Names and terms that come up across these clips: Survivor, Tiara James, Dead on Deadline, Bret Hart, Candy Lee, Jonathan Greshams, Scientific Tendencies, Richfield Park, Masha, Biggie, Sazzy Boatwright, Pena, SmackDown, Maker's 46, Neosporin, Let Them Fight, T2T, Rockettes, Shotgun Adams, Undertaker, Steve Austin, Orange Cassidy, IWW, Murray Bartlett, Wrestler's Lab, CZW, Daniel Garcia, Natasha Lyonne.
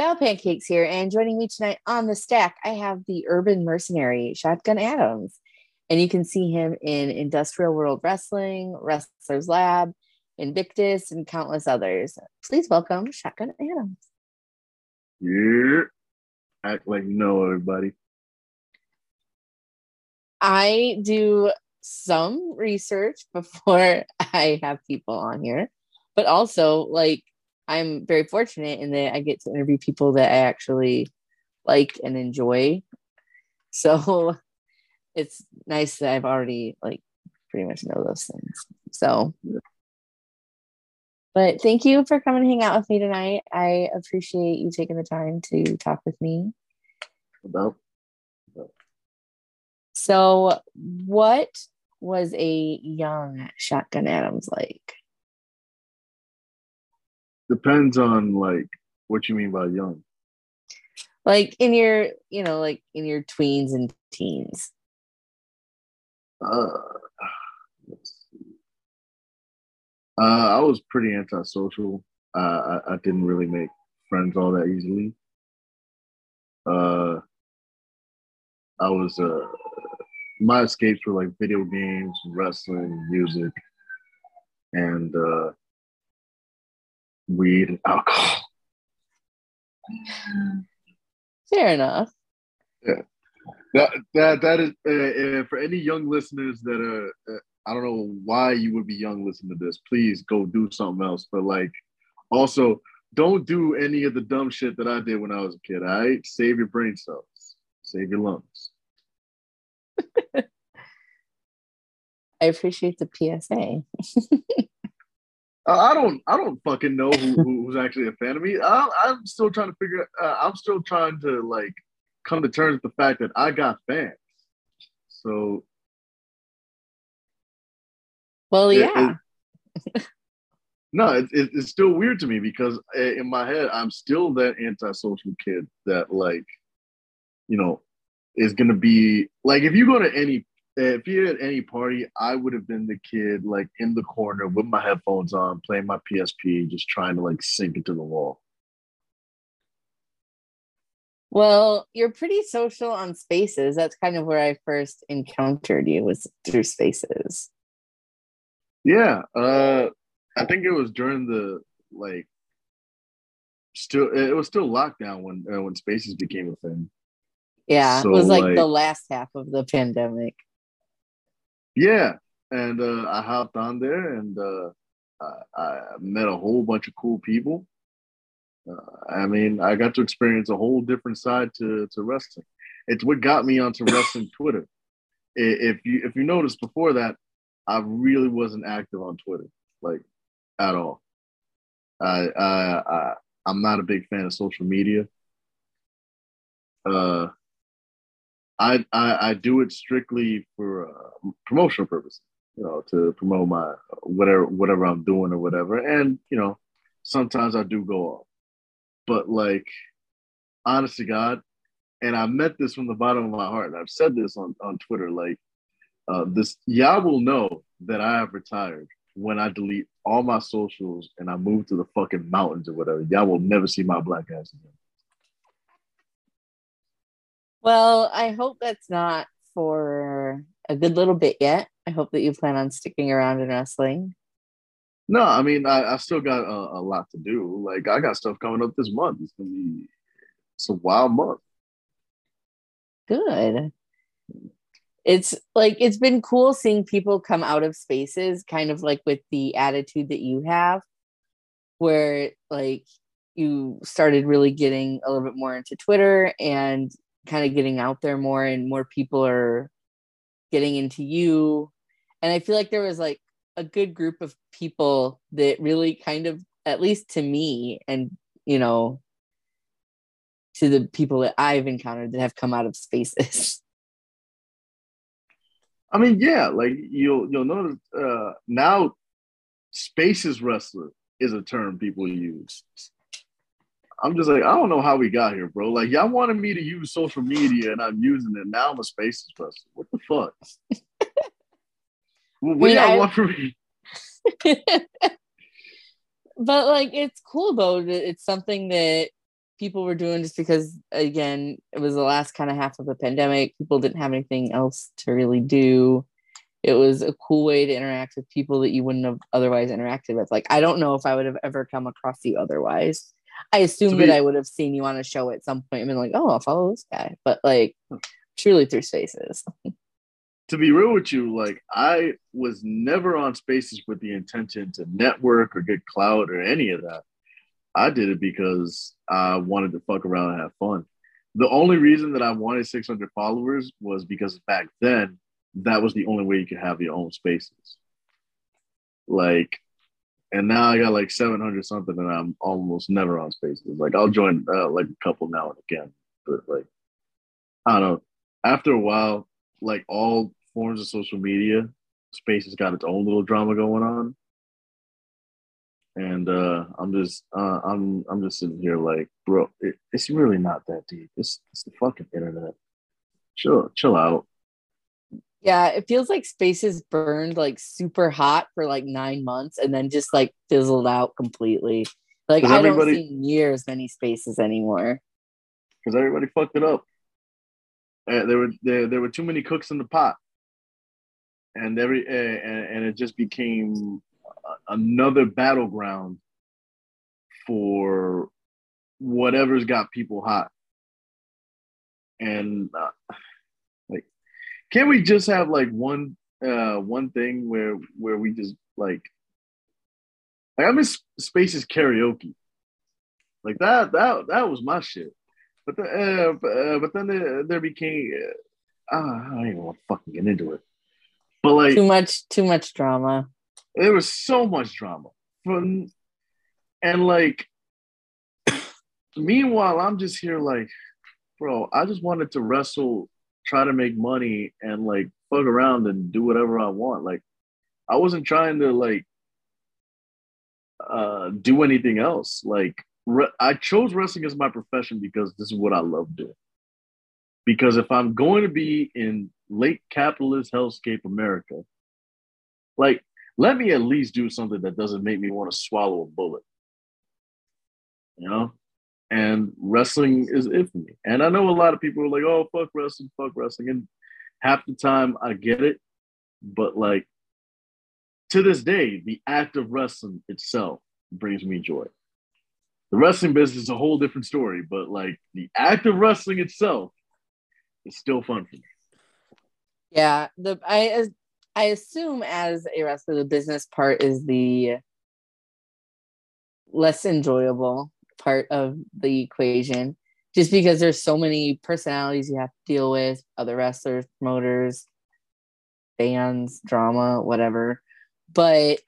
Val Pancakes here, and joining me tonight on The Stack, I have the urban mercenary, Shotgun Adams. And you can see him in Industrial World Wrestling, Wrestler's Lab, Invictus, and countless others. Please welcome Shotgun Adams. Yeah. Act like you know everybody. I do some research before I have people on here, but also, like, I'm very fortunate in that I get to interview people that I actually like and enjoy. So it's nice that I've already, like, pretty much know those things. So, but thank you for coming to hang out with me tonight. I appreciate you taking the time to talk with me. So what was a young Shotgun Adams like? Depends on, like, what you mean by young. Like in your, you know, like in your tweens and teens. Let's see. I was pretty antisocial. I didn't really make friends all that easily. My escapes were like video games, wrestling, music, and weed and alcohol. Fair enough. Yeah, that is for any young listeners that are I don't know why you would be young listening to this. Please go do something else. But, like, also don't do any of the dumb shit that I did when I was a kid. All right, save your brain cells, save your lungs. I appreciate the PSA. I don't fucking know who's actually a fan of me. I'm still trying to figure. I'm still trying to, like, come to terms with the fact that I got fans. So, well, yeah. It's still weird to me because in my head, I'm still that antisocial kid that, like, you know, is gonna be like, if you had any party, I would have been the kid, like, in the corner with my headphones on, playing my PSP, just trying to, like, sink into the wall. Well, you're pretty social on Spaces. That's kind of where I first encountered you, was through Spaces. Yeah. I think it was during it was still lockdown when Spaces became a thing. Yeah, so it was like the last half of the pandemic. Yeah, and I hopped on there and I met a whole bunch of cool people. I mean, I got to experience a whole different side to wrestling. It's what got me onto wrestling Twitter. If you notice, before that, I really wasn't active on Twitter, like, at all. I'm not a big fan of social media. I do it strictly for promotional purposes, you know, to promote my whatever I'm doing or whatever. And, you know, sometimes I do go off. But, like, honest to God, and I meant this from the bottom of my heart, and I've said this on Twitter, like, y'all will know that I have retired when I delete all my socials and I move to the fucking mountains or whatever. Y'all will never see my black ass again. Well, I hope that's not for a good little bit yet. I hope that you plan on sticking around in wrestling. No, I mean, I still got a lot to do. Like, I got stuff coming up this month. It's a wild month. Good. It's like, it's been cool seeing people come out of Spaces, kind of like with the attitude that you have, where, like, you started really getting a little bit more into Twitter and kind of getting out there more, and more people are getting into you. And I feel like there was, like, a good group of people that really kind of, at least to me, and, you know, to the people that I've encountered that have come out of Spaces. I mean, yeah, like, you'll notice now Spaces wrestler is a term people use. I'm just like, I don't know how we got here, bro. Like, y'all wanted me to use social media, and I'm using it. Now I'm a Spaces person. What the fuck? What y'all want from me? But, like, it's cool, though. It's something that people were doing just because, again, it was the last kind of half of the pandemic. People didn't have anything else to really do. It was a cool way to interact with people that you wouldn't have otherwise interacted with. Like, I don't know if I would have ever come across you otherwise. I assume that I would have seen you on a show at some point and been like, oh, I'll follow this guy. But, like, truly through Spaces. To be real with you, like, I was never on Spaces with the intention to network or get clout or any of that. I did it because I wanted to fuck around and have fun. The only reason that I wanted 600 followers was because back then, that was the only way you could have your own spaces. Like, and now I got like 700 something and I'm almost never on Spaces. Like, I'll join like a couple now and again, but like, I don't know. After a while, like all forms of social media, Spaces got its own little drama going on. And I'm just sitting here like, bro, it's really not that deep. It's the fucking internet. Chill out. Yeah, it feels like Spaces burned like super hot for like 9 months and then just like fizzled out completely. Like, I don't see near as many Spaces anymore. Because everybody fucked it up. There were too many cooks in the pot, and it just became another battleground for whatever's got people hot. And like, can't we just have like one thing where we just like I miss Spaces karaoke. Like that was my shit. But then there became I don't even want to fucking get into it. But like too much drama. There was so much drama. And like, meanwhile, I'm just here like, bro, I just wanted to wrestle, try to make money, and like fuck around and do whatever I want. Like, I wasn't trying to like do anything else. Like, I chose wrestling as my profession because this is what I love doing. Because if I'm going to be in late capitalist hellscape America, like, let me at least do something that doesn't make me want to swallow a bullet, you know? And wrestling is it for me. And I know a lot of people are like, oh, fuck wrestling. And half the time I get it. But like, to this day, the act of wrestling itself brings me joy. The wrestling business is a whole different story, but like, the act of wrestling itself is still fun for me. Yeah. I assume as a wrestler, the business part is the less enjoyable part of the equation, just because there's so many personalities you have to deal with, other wrestlers, promoters, fans, drama, whatever. But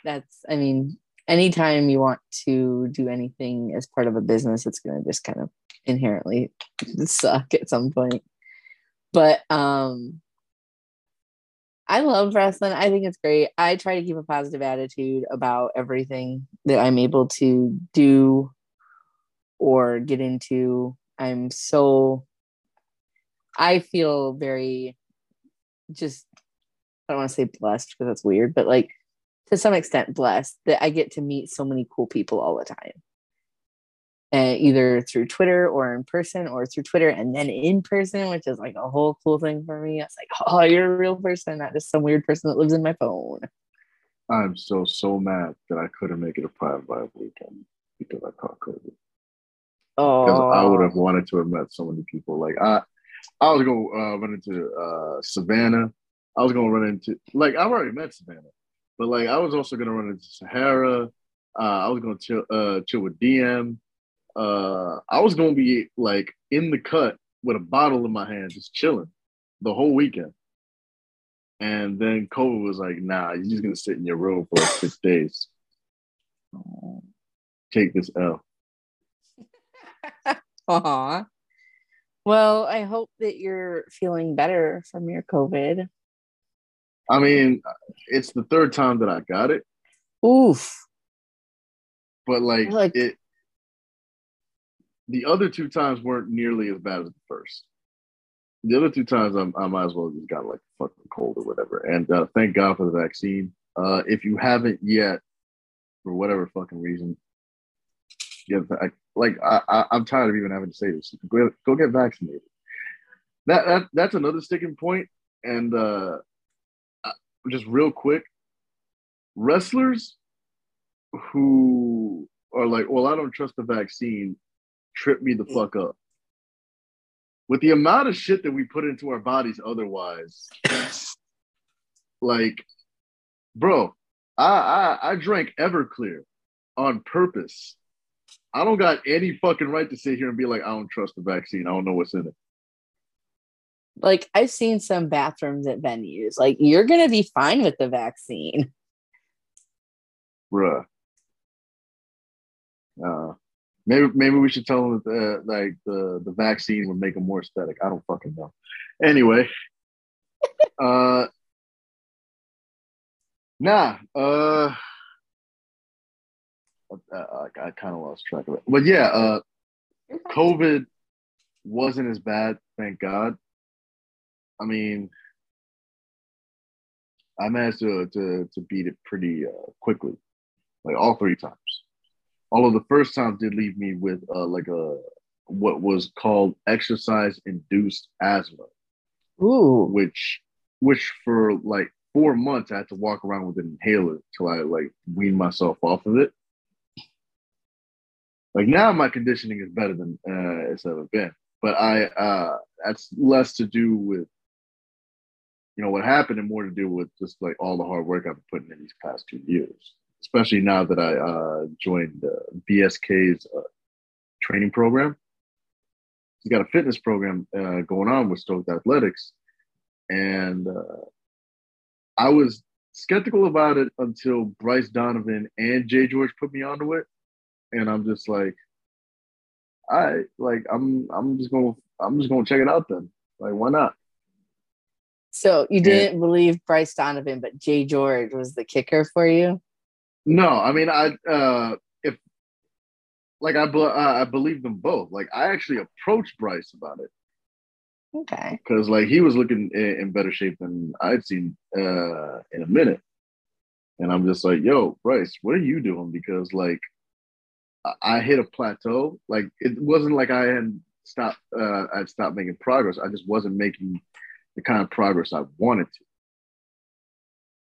anytime you want to do anything as part of a business, it's going to just kind of inherently suck at some point. But, I love wrestling. I think it's great. I try to keep a positive attitude about everything that I'm able to do or get into. I feel very just, I don't want to say blessed because that's weird, but like, to some extent blessed that I get to meet so many cool people all the time. Either through Twitter or in person, or through Twitter and then in person, which is like a whole cool thing for me. It's like, oh, you're a real person, not just some weird person that lives in my phone. I'm so mad that I couldn't make it a Pride Live weekend because I caught COVID. Oh, I would have wanted to have met so many people. Like, I was going to run into Savannah. I was going to run into, like, I've already met Savannah, but like, I was also going to run into Sahara. I was going to chill with DM. I was gonna be like in the cut with a bottle in my hand, just chilling the whole weekend. And then COVID was like, nah, you're just gonna sit in your room for like 6 days. Take this L. Aw. Well, I hope that you're feeling better from your COVID. I mean, it's the third time that I got it. Oof. But like it. The other two times weren't nearly as bad as the first. The other two times, I might as well just got like fucking cold or whatever. And thank God for the vaccine. If you haven't yet, for whatever fucking reason, get vaccinated. Like, I'm tired of even having to say this. Go get vaccinated. That's another sticking point. And just real quick, wrestlers who are like, well, I don't trust the vaccine, trip me the fuck up. With the amount of shit that we put into our bodies otherwise, like, bro, I drank Everclear on purpose. I don't got any fucking right to sit here and be like, I don't trust the vaccine. I don't know what's in it. Like, I've seen some bathrooms at venues. Like, you're going to be fine with the vaccine. Bruh. Maybe we should tell them that like the vaccine would make them more aesthetic. I don't fucking know. Anyway. I kind of lost track of it. But yeah, COVID wasn't as bad, thank God. I mean, I managed to beat it pretty quickly, like all three times. Although the first time did leave me with what was called exercise-induced asthma. Ooh. Which for like 4 months I had to walk around with an inhaler till I like weaned myself off of it. Like now my conditioning is better than it's ever been. But that's less to do with, you know, what happened and more to do with just like all the hard work I've been putting in these past 2 years, especially now that I joined BSK's training program. He's got a fitness program going on with Stoke Athletics. And I was skeptical about it until Bryce Donovan and Jay George put me onto it. And I'm just like, I'm just gonna check it out then. Like, why not? So you didn't believe Bryce Donovan, but Jay George was the kicker for you? No, I mean, I believe them both. Like, I actually approached Bryce about it. Okay. Because like he was looking in better shape than I'd seen in a minute, and I'm just like, yo, Bryce, what are you doing? Because like, I hit a plateau. Like, it wasn't like I had stopped. I'd stopped making progress. I just wasn't making the kind of progress I wanted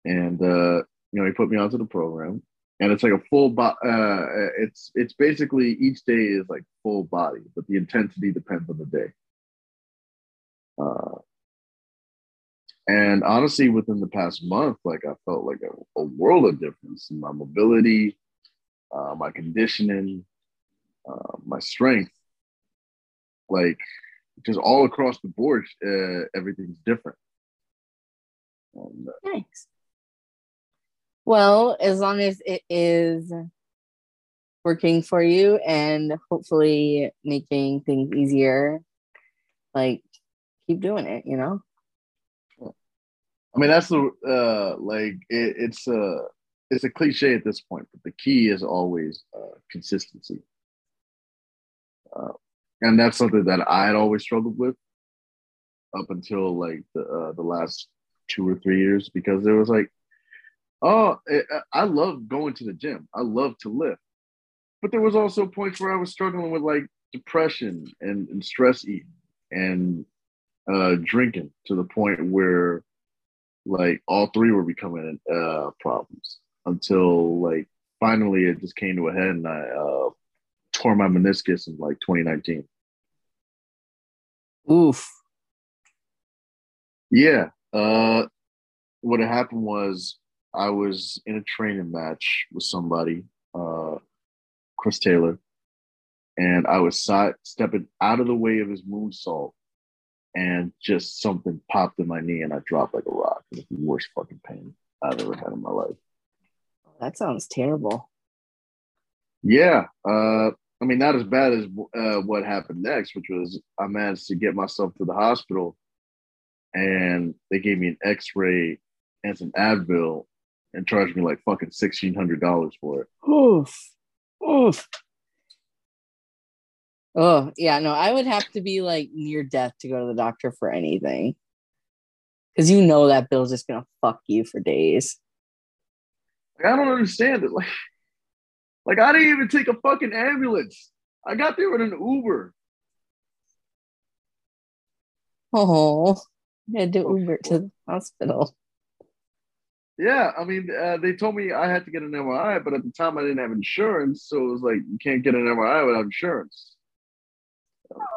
to. And you know, he put me onto the program, and it's like a full body. It's basically each day is like full body, but the intensity depends on the day. And honestly, within the past month, like I felt like a world of difference in my mobility. My conditioning, my strength, like just all across the board, everything's different. Thanks. Well, as long as it is working for you and hopefully making things easier, like keep doing it, you know? I mean, that's the, it's a cliche at this point, but the key is always consistency. And that's something that I had always struggled with up until like the last 2 or 3 years, because there was like, I love going to the gym. I love to lift. But there was also points where I was struggling with like depression and stress eating and drinking to the point where like all three were becoming problems. Until like finally it just came to a head and I tore my meniscus in like 2019. Oof. Yeah. What had happened was I was in a training match with somebody, Chris Taylor, and I was stepping out of the way of his moonsault, and just something popped in my knee and I dropped like a rock. It was the worst fucking pain I've ever had in my life. That sounds terrible. Yeah. I mean, not as bad as what happened next, which was I managed to get myself to the hospital and they gave me an x-ray and some Advil and charged me like fucking $1,600 for it. Oof. Oh, yeah. No, I would have to be like near death to go to the doctor for anything. Because you know that bill's just going to fuck you for days. I don't understand it. Like, Like, I didn't even take a fucking ambulance. I got there with an Uber. Oh, you had to Uber to the hospital. Yeah, I mean, they told me I had to get an MRI, but at the time I didn't have insurance, so it was like, you can't get an MRI without insurance.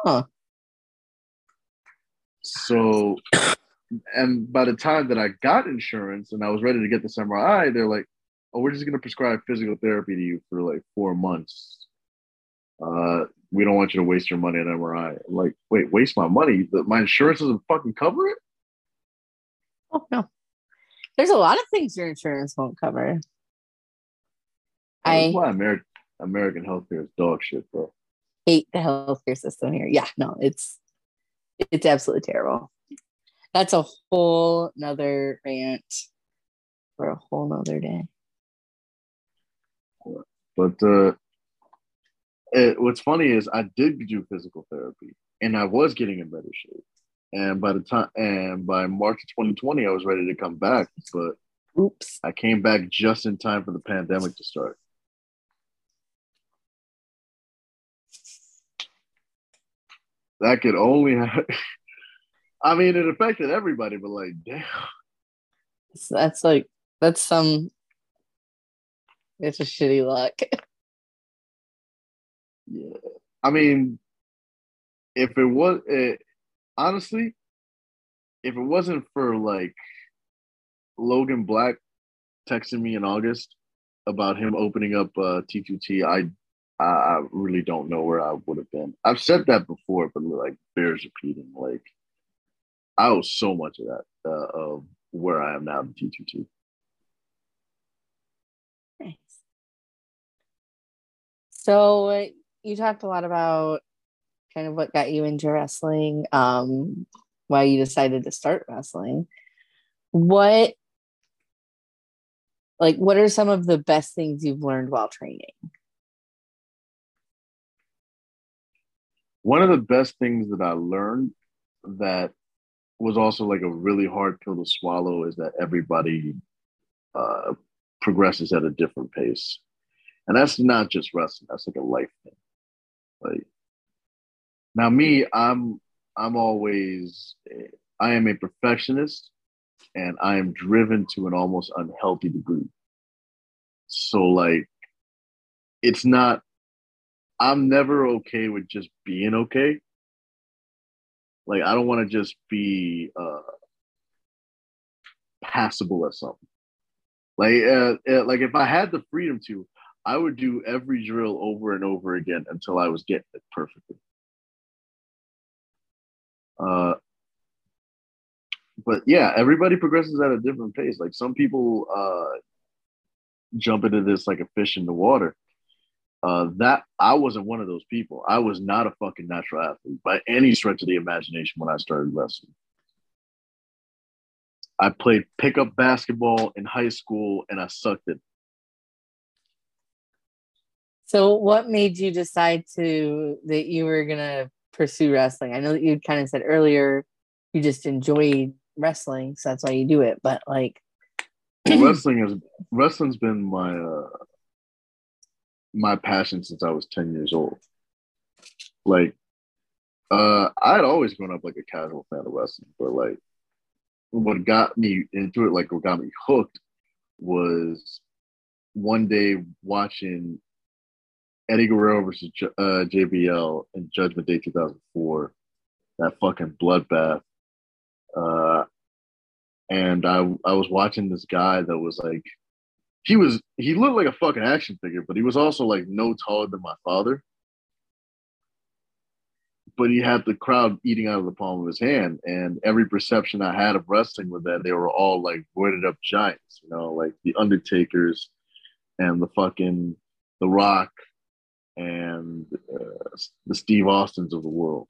Huh. So, and by the time that I got insurance and I was ready to get this MRI, they're like, oh, we're just going to prescribe physical therapy to you for like 4 months. We don't want you to waste your money on MRI. I'm like, wait, waste my money? My insurance doesn't fucking cover it? Oh, no. There's a lot of things your insurance won't cover. That's why American healthcare is dog shit, bro. Hate the healthcare system here. Yeah, no, it's absolutely terrible. That's a whole nother rant for a whole nother day. But what's funny is I did do physical therapy, and I was getting in better shape. And by March of 2020, I was ready to come back, but oops, I came back just in time for the pandemic to start. That could only have, I mean, it affected everybody, but like, damn. So it's a shitty luck. Yeah. I mean, if it wasn't for like Logan Black texting me in August about him opening up T2T, I really don't know where I would have been. I've said that before, but like bears repeating. Like, I owe so much of that of where I am now to T2T. Nice. So you talked a lot about kind of what got you into wrestling, why you decided to start wrestling. What are some of the best things you've learned while training? One of the best things that I learned that was also like a really hard pill to swallow is that everybody progresses at a different pace. And that's not just wrestling. That's like a life thing. Like, now me, I am a perfectionist, and I am driven to an almost unhealthy degree. So like, I'm never okay with just being okay. Like, I don't want to just be passable at something. Like if I had the freedom to, I would do every drill over and over again until I was getting it perfectly. But yeah, everybody progresses at a different pace. Like, some people jump into this like a fish in the water. That I wasn't one of those people. I was not a fucking natural athlete by any stretch of the imagination when I started wrestling. I played pickup basketball in high school and I sucked it. So what made you decide that you were going to pursue wrestling? I know that you kind of said earlier you just enjoyed wrestling, so that's why you do it, but like wrestling's been my my passion since I was 10 years old. Like, I'd always grown up like a casual fan of wrestling, but like what got me into it, like what got me hooked, was one day watching Eddie Guerrero versus JBL in Judgment Day 2004, that fucking bloodbath. And I was watching this guy that was like, he looked like a fucking action figure, but he was also like no taller than my father. But he had the crowd eating out of the palm of his hand, and every perception I had of wrestling was that they were all like roided up giants, you know, like the Undertakers and the fucking The Rock and the Steve Austins of the world.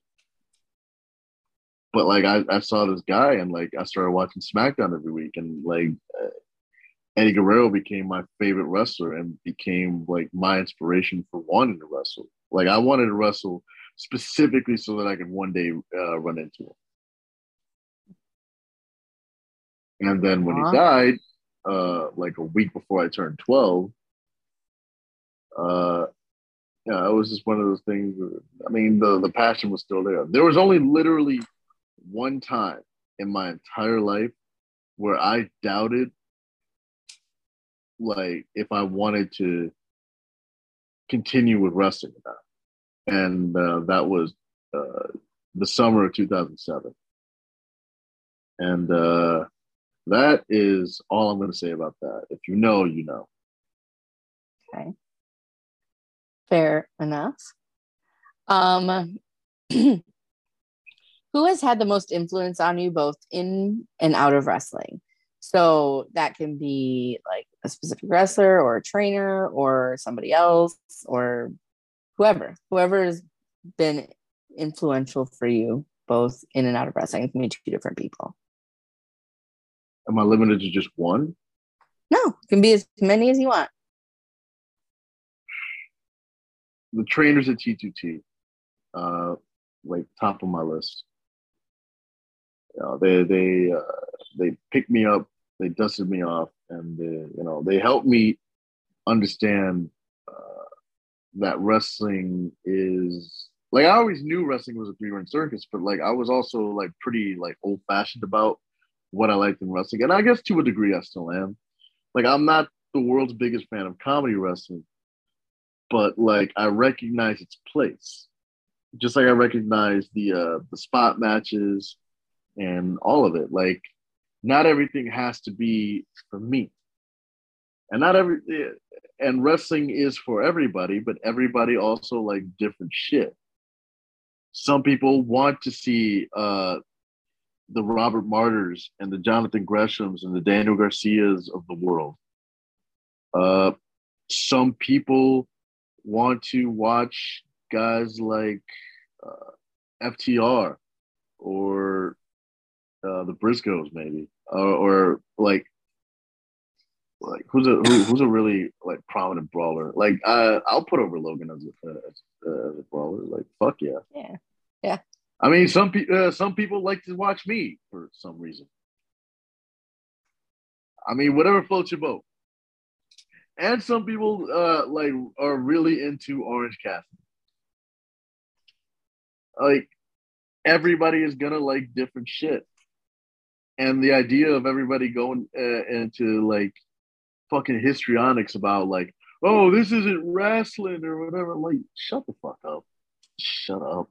But like I saw this guy, and like I started watching SmackDown every week, and like Eddie Guerrero became my favorite wrestler and became like my inspiration for wanting to wrestle. Like, I wanted to wrestle specifically so that I could one day run into him. And then when he died, like a week before I turned 12, Yeah, it was just one of those things. I mean, the passion was still there. There was only literally one time in my entire life where I doubted, like, if I wanted to continue with wrestling or not. And that was the summer of 2007. And that is all I'm going to say about that. If you know, you know. Okay. Fair enough. Who has had the most influence on you both in and out of wrestling? So that can be like a specific wrestler or a trainer or somebody else or whoever. Whoever has been influential for you both in and out of wrestling. It can be two different people. Am I limited to just one? No, it can be as many as you want. The trainers at T2T, like top of my list. You know, they picked me up, they dusted me off, and you know, they helped me understand that wrestling is like, I always knew wrestling was a three-ring circus, but like I was also like pretty like old-fashioned about what I liked in wrestling, and I guess to a degree I still am. Like, I'm not the world's biggest fan of comedy wrestling, but like I recognize its place, just like I recognize the spot matches and all of it. Like, not everything has to be for me, and not every and wrestling is for everybody, but everybody also like different shit. Some people want to see the Robert Martyrs and the Jonathan Greshams and the Daniel Garcias of the world. Some people want to watch guys like FTR or the Briscoes, maybe, or like who's a really like prominent brawler. Like I'll put over Logan as a brawler. Like, fuck yeah, yeah. I mean, some people like to watch me for some reason. I mean, whatever floats your boat. And some people like are really into Orange Cassidy. Like, everybody is gonna like different shit, and the idea of everybody going into like fucking histrionics about like, oh, this isn't wrestling or whatever. Like, shut the fuck up. Shut up.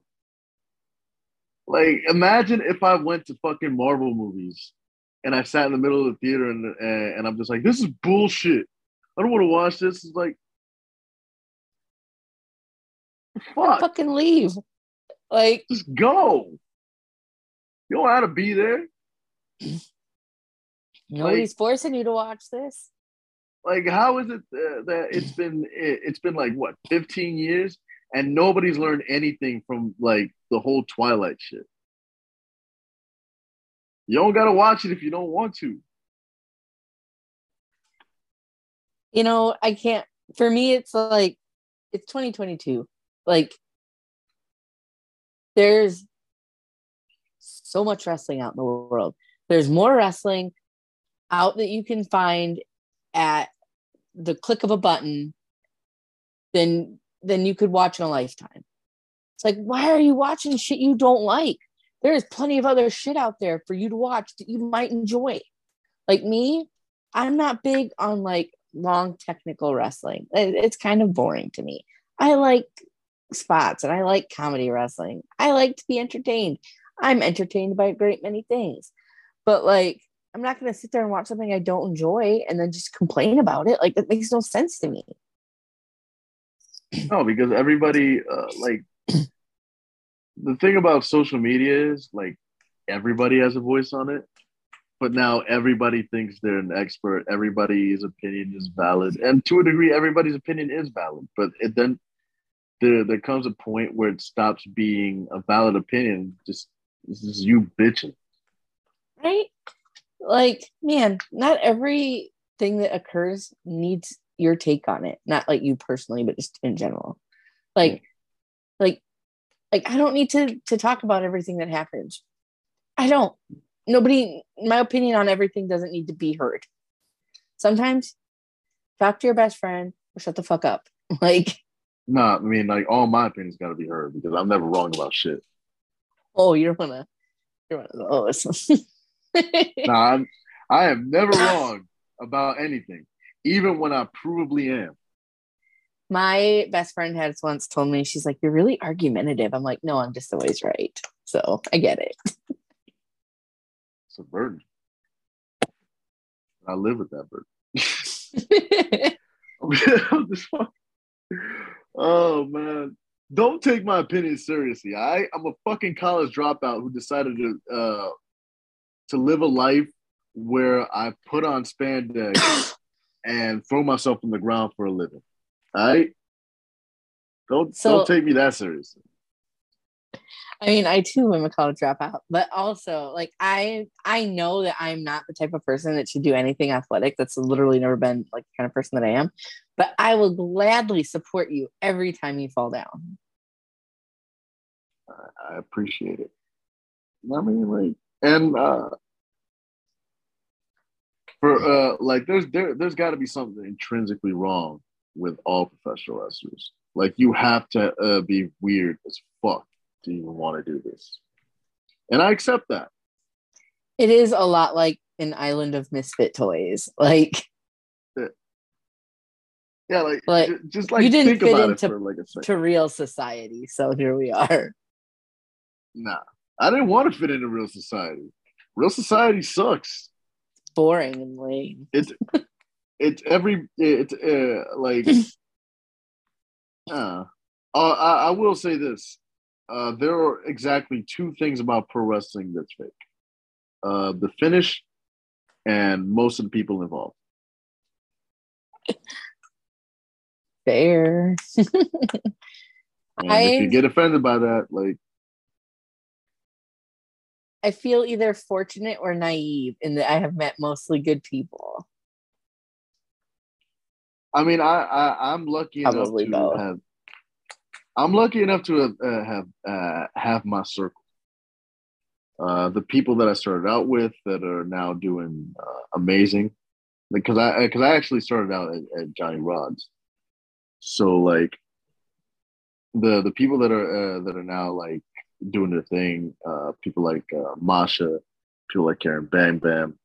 Like, imagine if I went to fucking Marvel movies and I sat in the middle of the theater and I'm just like, this is bullshit. I don't want to watch this. It's like, fuck. Fucking leave. Like, just go. You don't have to be there. Nobody's forcing you to watch this. Like, how is it that it's been like, what, 15 years? And nobody's learned anything from, like, the whole Twilight shit. You don't got to watch it if you don't want to. You know, I can't, for me, it's like, it's 2022. Like, there's so much wrestling out in the world. There's more wrestling out that you can find at the click of a button than you could watch in a lifetime. It's like, why are you watching shit you don't like? There is plenty of other shit out there for you to watch that you might enjoy. Like me, I'm not big on like long technical wrestling. It's kind of boring to me. I like spots and I like comedy wrestling. I like to be entertained. I'm entertained by a great many things, but like, I'm not going to sit there and watch something I don't enjoy and then just complain about it. Like, that makes no sense to me. No, because everybody like, the thing about social media is like, everybody has a voice on it. But now everybody thinks they're an expert. Everybody's opinion is valid. And to a degree, everybody's opinion is valid. But it then there comes a point where it stops being a valid opinion. Just, this is you bitching. Right? Like, man, not everything that occurs needs your take on it. Not like you personally, but just in general. Like, like I don't need to talk about everything that happens. I don't. Nobody, my opinion on everything doesn't need to be heard. Sometimes talk to your best friend, shut the fuck up. Like, nah, I mean, like, all my opinions got to be heard because I'm never wrong about shit. Oh, you're one of those. Nah, I am never wrong about anything, even when I provably am. My best friend has once told me, she's like, you're really argumentative. I'm like, no, I'm just always right. So I get it. It's a burden. I live with that burden. I'm just fucking... Oh, man. Don't take my opinion seriously. I'm a fucking college dropout who decided to live a life where I put on spandex and throw myself on the ground for a living. All right? Don't take me that seriously. I mean, I too am a college dropout, but also, like, I know that I'm not the type of person that should do anything athletic. That's literally never been, like, the kind of person that I am. But I will gladly support you every time you fall down. I appreciate it. I mean, like, and for like, there's got to be something intrinsically wrong with all professional wrestlers. Like, you have to be weird as fuck to even want to do this, and I accept that. It is a lot like an island of misfit toys. Like, yeah, like just like you didn't fit into like a second to real society, so here we are. Nah, I didn't want to fit into real society. Real society sucks. It's boring and lame. I will say this. There are exactly two things about pro wrestling that's fake. The finish and most of the people involved. Fair. If you get offended by that, like... I feel either fortunate or naive in that I have met mostly good people. I mean, I'm lucky enough have my circle. The people that I started out with that are now doing amazing, because I actually started out at Johnny Rod's. So like the people that are now like doing their thing, people like Masha, people like Karen Bam Bam,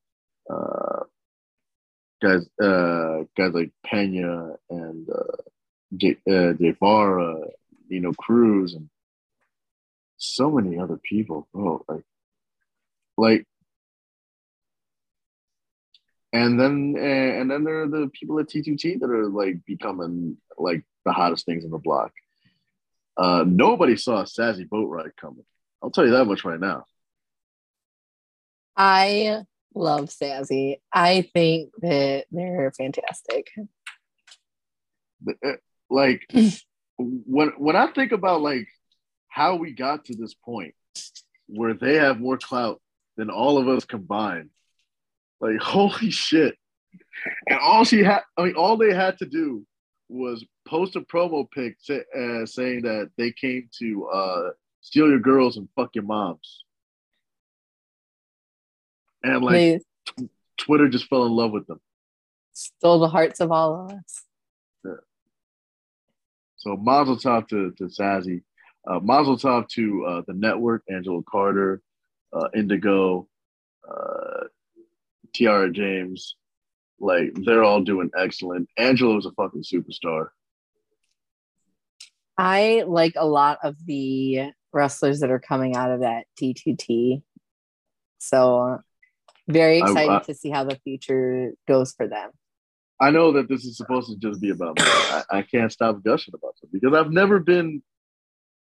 guys like Pena and Guevara, Cruz, and so many other people, bro. Like, and then there are the people at T2T that are like becoming like the hottest things in the block. Nobody saw a Sazzy Boatwright coming. I'll tell you that much right now. I love Sazzy. I think that they're fantastic. Like, when I think about like how we got to this point where they have more clout than all of us combined, like, holy shit. And all they had to do was post a promo pic saying that they came to steal your girls and fuck your moms. And like, Twitter just fell in love with them. Stole the hearts of all of us. So mazel tov to Sazzy, mazel tov to the network, Angela Carter, Indigo, Tiara James. Like, they're all doing excellent. Angela was a fucking superstar. I like a lot of the wrestlers that are coming out of that T2T. So very excited to see how the future goes for them. I know that this is supposed to just be about me. I can't stop gushing about them because I've never been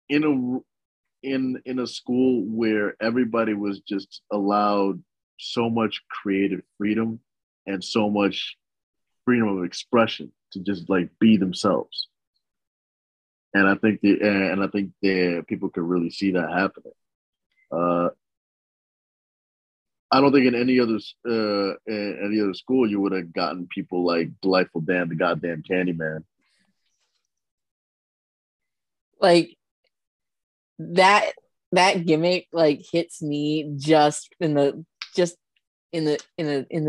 in a school where everybody was just allowed so much creative freedom and so much freedom of expression to just like be themselves. And I think the people could really see that happening. I don't think in any other school you would have gotten people like Delightful Dan, the goddamn Candyman. Like that gimmick like hits me just in the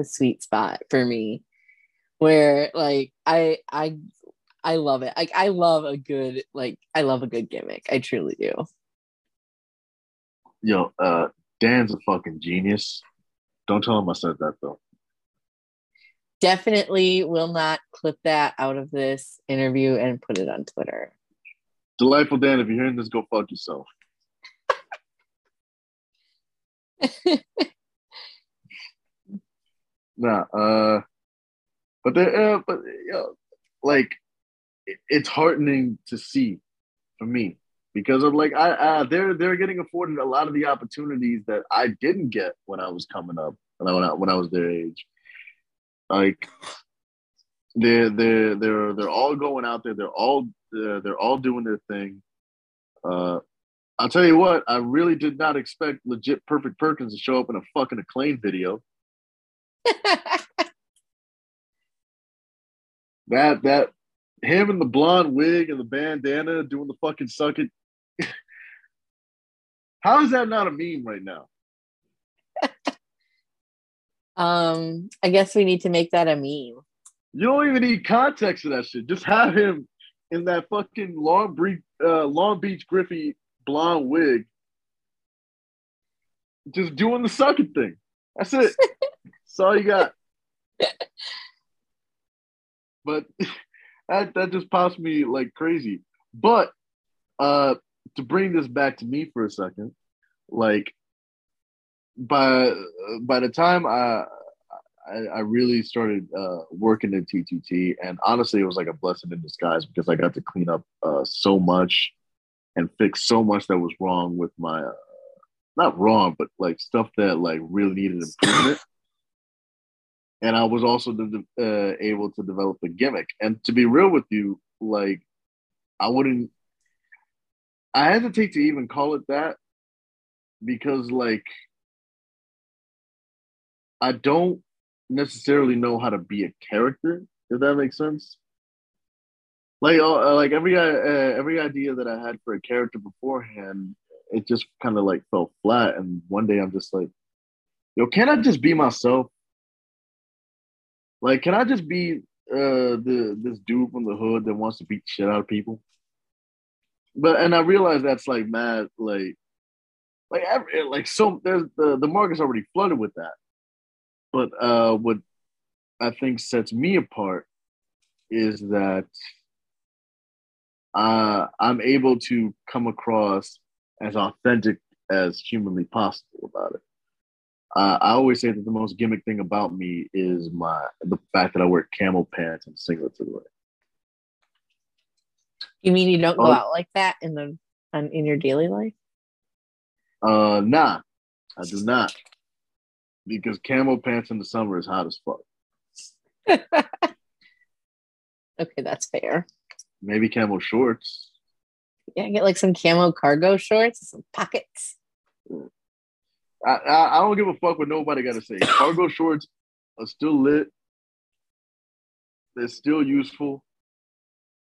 sweet spot for me, where like I I love it. I love a good gimmick. I truly do. Yo, Dan's a fucking genius. Don't tell him I said that though. Definitely will not clip that out of this interview and put it on Twitter. Delightful Dan, if you're hearing this, go fuck yourself. But it's heartening to see for me because I'm like, they're getting afforded a lot of the opportunities that I didn't get when I was coming up and when I was their age. Like they're all going out there. They're all doing their thing. I'll tell you what, I really did not expect legit Perfect Perkins to show up in a fucking Acclaim video. that him and the blonde wig and the bandana doing the fucking suck it. How is that not a meme right now? I guess we need to make that a meme. You don't even need context for that shit. Just have him in that fucking Long Beach Griffey blonde wig, just doing the sucking thing. That's it. That's all you got. But that just pops me like crazy. But to bring this back to me for a second, like by the time I really started working in T2T, and honestly, it was like a blessing in disguise because I got to clean up so much and fix so much that was wrong with my, not wrong, but like stuff that like really needed improvement. And I was also able to develop a gimmick. And to be real with you, like I hesitate to even call it that because like I don't necessarily know how to be a character, if that makes sense. Like every idea that I had for a character beforehand, it just kind of like fell flat. And one day I'm just like, yo, can I just be myself? Like, can I just be this dude from the hood that wants to beat shit out of people? And I realized that's like mad, so there's the market's already flooded with that. But what I think sets me apart is that I'm able to come across as authentic as humanly possible about it. I always say that the most gimmick thing about me is the fact that I wear camel pants and singlets everywhere. You mean you don't go out like that in your daily life? Nah, I do not, because camel pants in the summer is hot as fuck. Okay, that's fair. Maybe camel shorts. Yeah, get like some camo cargo shorts, some pockets. I don't give a fuck what nobody got to say. Cargo shorts are still lit. They're still useful.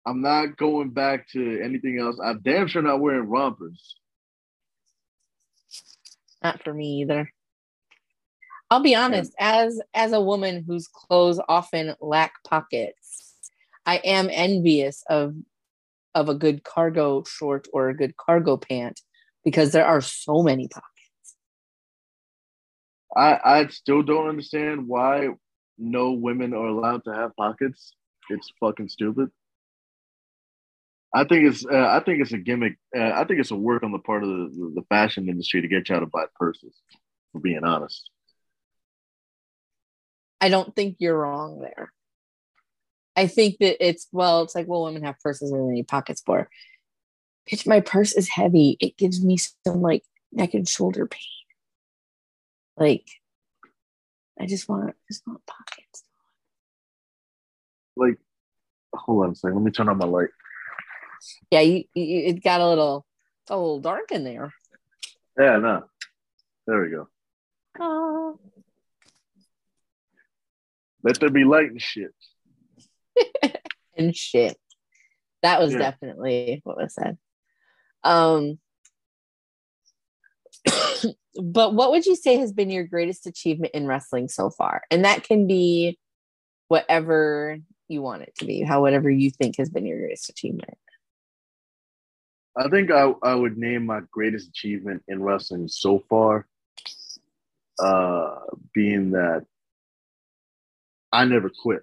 I'm not going back to anything else. I'm damn sure not wearing rompers. Not for me either. I'll be honest, as a woman whose clothes often lack pockets, I am envious of a good cargo short or a good cargo pant because there are so many pockets. I still don't understand why no women are allowed to have pockets. It's fucking stupid. I think it's a gimmick. I think it's a work on the part of the fashion industry to get you out of buy purses, for being honest. I don't think you're wrong there. I think that it's women have purses and they need pockets for. Bitch, my purse is heavy. It gives me some like neck and shoulder pain. Like, I just want pockets. Like, hold on a second. Let me turn on my light. Yeah, it got a little dark in there. Yeah, no. There we go. Oh. Let there be light and shit. And shit. That was definitely what was said. But what would you say has been your greatest achievement in wrestling so far? And that can be whatever you want it to be, how whatever you think has been your greatest achievement. I think I would name my greatest achievement in wrestling so far being that I never quit.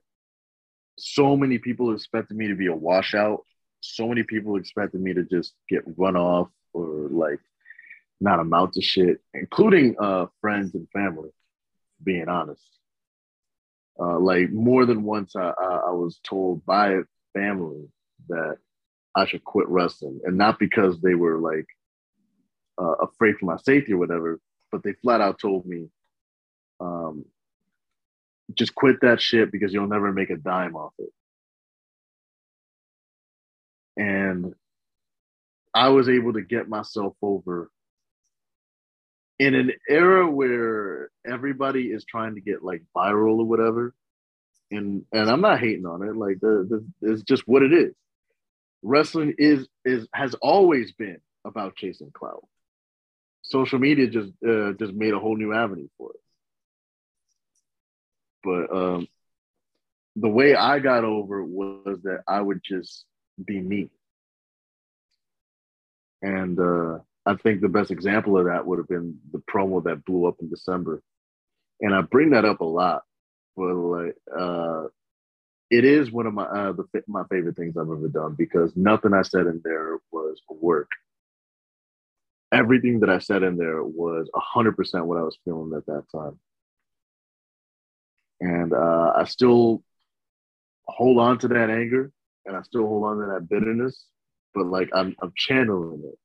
So many people expected me to be a washout. So many people expected me to just get run off or like not amount to shit, including friends and family, being honest. Like more than once I was told by family that I should quit wrestling, and not because they were like afraid for my safety or whatever, but they flat out told me, just quit that shit because you'll never make a dime off it. And I was able to get myself over in an era where everybody is trying to get like viral or whatever. And I'm not hating on it. Like it's just what it is. Wrestling has always been about chasing clout. Social media just made a whole new avenue for it. But the way I got over was that I would just be me. And I think the best example of that would have been the promo that blew up in December. And I bring that up a lot, but like it is one of my my favorite things I've ever done, because nothing I said in there was work. Everything that I said in there was 100% what I was feeling at that time. And I still hold on to that anger, and I still hold on to that bitterness, but like I'm channeling it.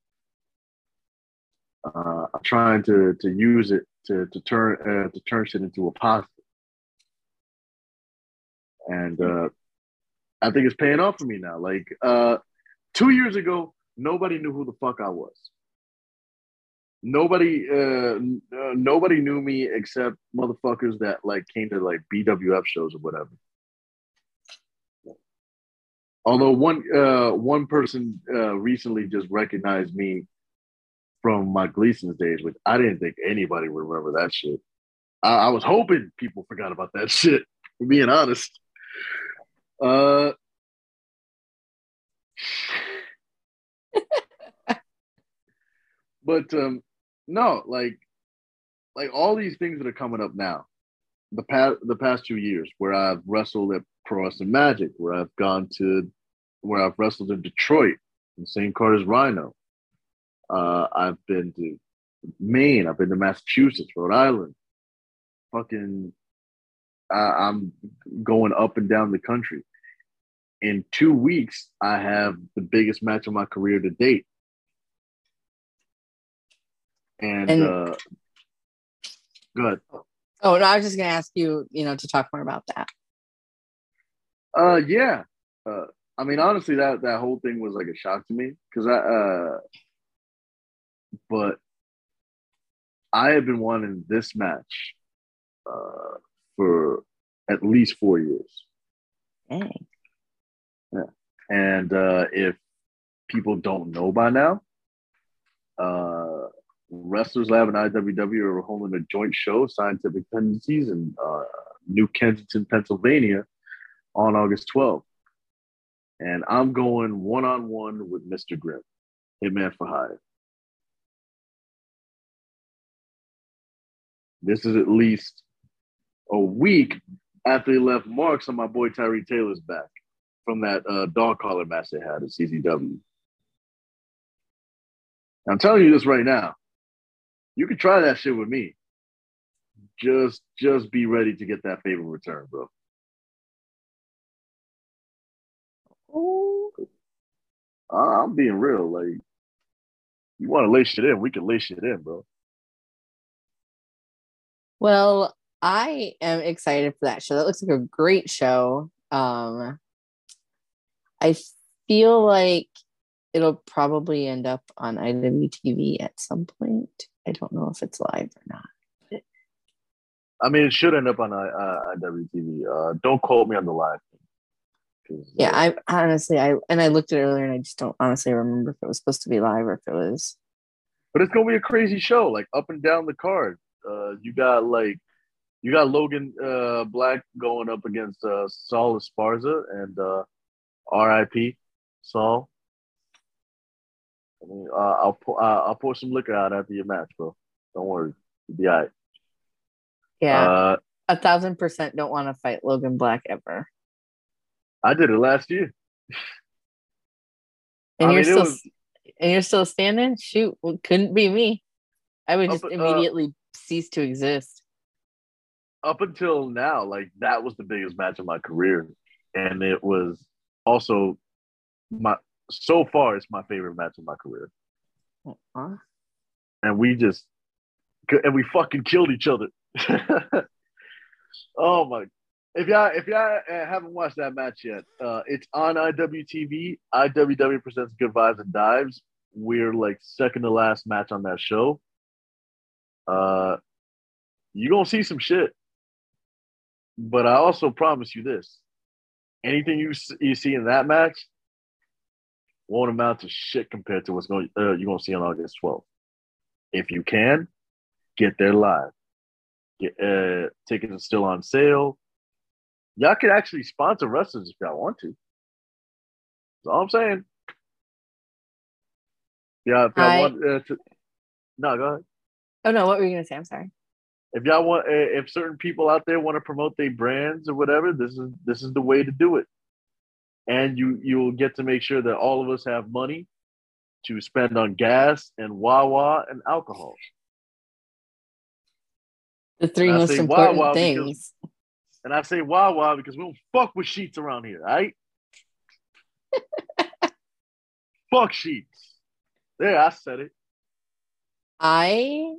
I'm trying to use it to turn shit into a positive. And I think it's paying off for me now. Like 2 years ago, nobody knew who the fuck I was. Nobody knew me except motherfuckers that like came to like BWF shows or whatever. Although one person recently just recognized me from my Gleason's days, which I didn't think anybody would remember that shit. I was hoping people forgot about that shit, for being honest. But no, like all these things that are coming up now, the past 2 years, where I've wrestled at Pro Wrestling Magic, where I've wrestled in Detroit, in St. Carter's Rhino. I've been to Maine. I've been to Massachusetts, Rhode Island. Fucking, I'm going up and down the country. In 2 weeks, I have the biggest match of my career to date. And good. Oh, no, I was just going to ask you, to talk more about that. Yeah. I mean, honestly, that whole thing was like a shock to me, because but I have been wanting this match for at least 4 years. Dang. Yeah. And if people don't know by now, Wrestler's Lab and IWW are holding a joint show, Scientific Tendencies, in New Kensington, Pennsylvania, on August 12th. And I'm going one-on-one with Mr. Grimm, Hitman for Hire. This is at least a week after they left marks on my boy Tyree Taylor's back from that dog collar match they had at CZW. I'm telling you this right now. You can try that shit with me. Just be ready to get that favor returned, bro. I'm being real. Like, you want to lay shit in, we can lay shit in, bro. Well, I am excited for that show. That looks like a great show. I feel like it'll probably end up on IWTV at some point. I don't know if it's live or not. I mean, it should end up on IWTV. Don't quote me on the live. Yeah, I looked at it earlier, and I just don't honestly remember if it was supposed to be live or if it was. But it's going to be a crazy show, like up and down the card. You got like You got Logan Black going up against Saul Esparza and R.I.P. Saul. I mean, I'll pour some liquor out after your match, bro. Don't worry, you'll be all right. Yeah, 1,000% don't want to fight Logan Black ever. I did it last year. And you're still standing? Shoot, well, couldn't be me. I would just immediately cease to exist. Up until now, like, that was the biggest match of my career, and it was also so far it's my favorite match of my career. Uh-huh. And we fucking killed each other. Oh my! If y'all haven't watched that match yet, it's on IWTV. IWW presents Good Vibes and Dives. We're like second to last match on that show. You're gonna see some shit, but I also promise you this: anything you see in that match won't amount to shit compared to what's you're gonna see on August 12th. If you can, get there live. Tickets are still on sale. Y'all could actually sponsor wrestlers if y'all want to. That's all I'm saying. Yeah, if y'all want to. No, go ahead. Oh no, what were you gonna say? I'm sorry. If y'all want, if certain people out there want to promote their brands or whatever, this is the way to do it. And you will get to make sure that all of us have money to spend on gas and Wawa and alcohol. The three most important things. And I say Wawa because we don't fuck with sheets around here, all right? Fuck sheets. There, I said it. I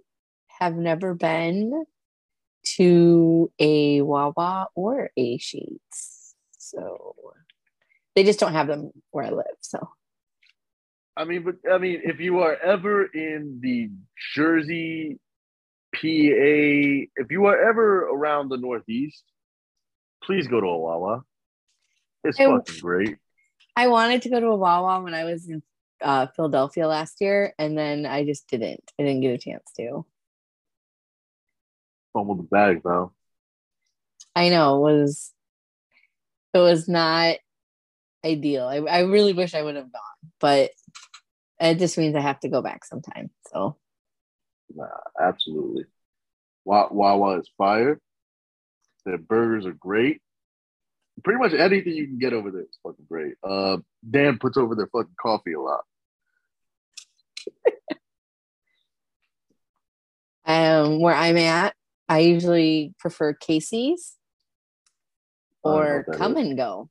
have never been to a Wawa or a Sheets. So they just don't have them where I live, so. I mean, if you are ever in the Jersey PA, if you are ever around the Northeast, please go to a Wawa. It's fucking great. I wanted to go to a Wawa when I was in Philadelphia last year, and then I just didn't. I didn't get a chance to. Fumbled the bag, though. I know. It was not ideal. I really wish I would have gone, but it just means I have to go back sometime, so. Nah, absolutely. Wawa is fire. Their burgers are great. Pretty much anything you can get over there is fucking great. Dan puts over their fucking coffee a lot. Where I'm at, I usually prefer Casey's or Come and Go.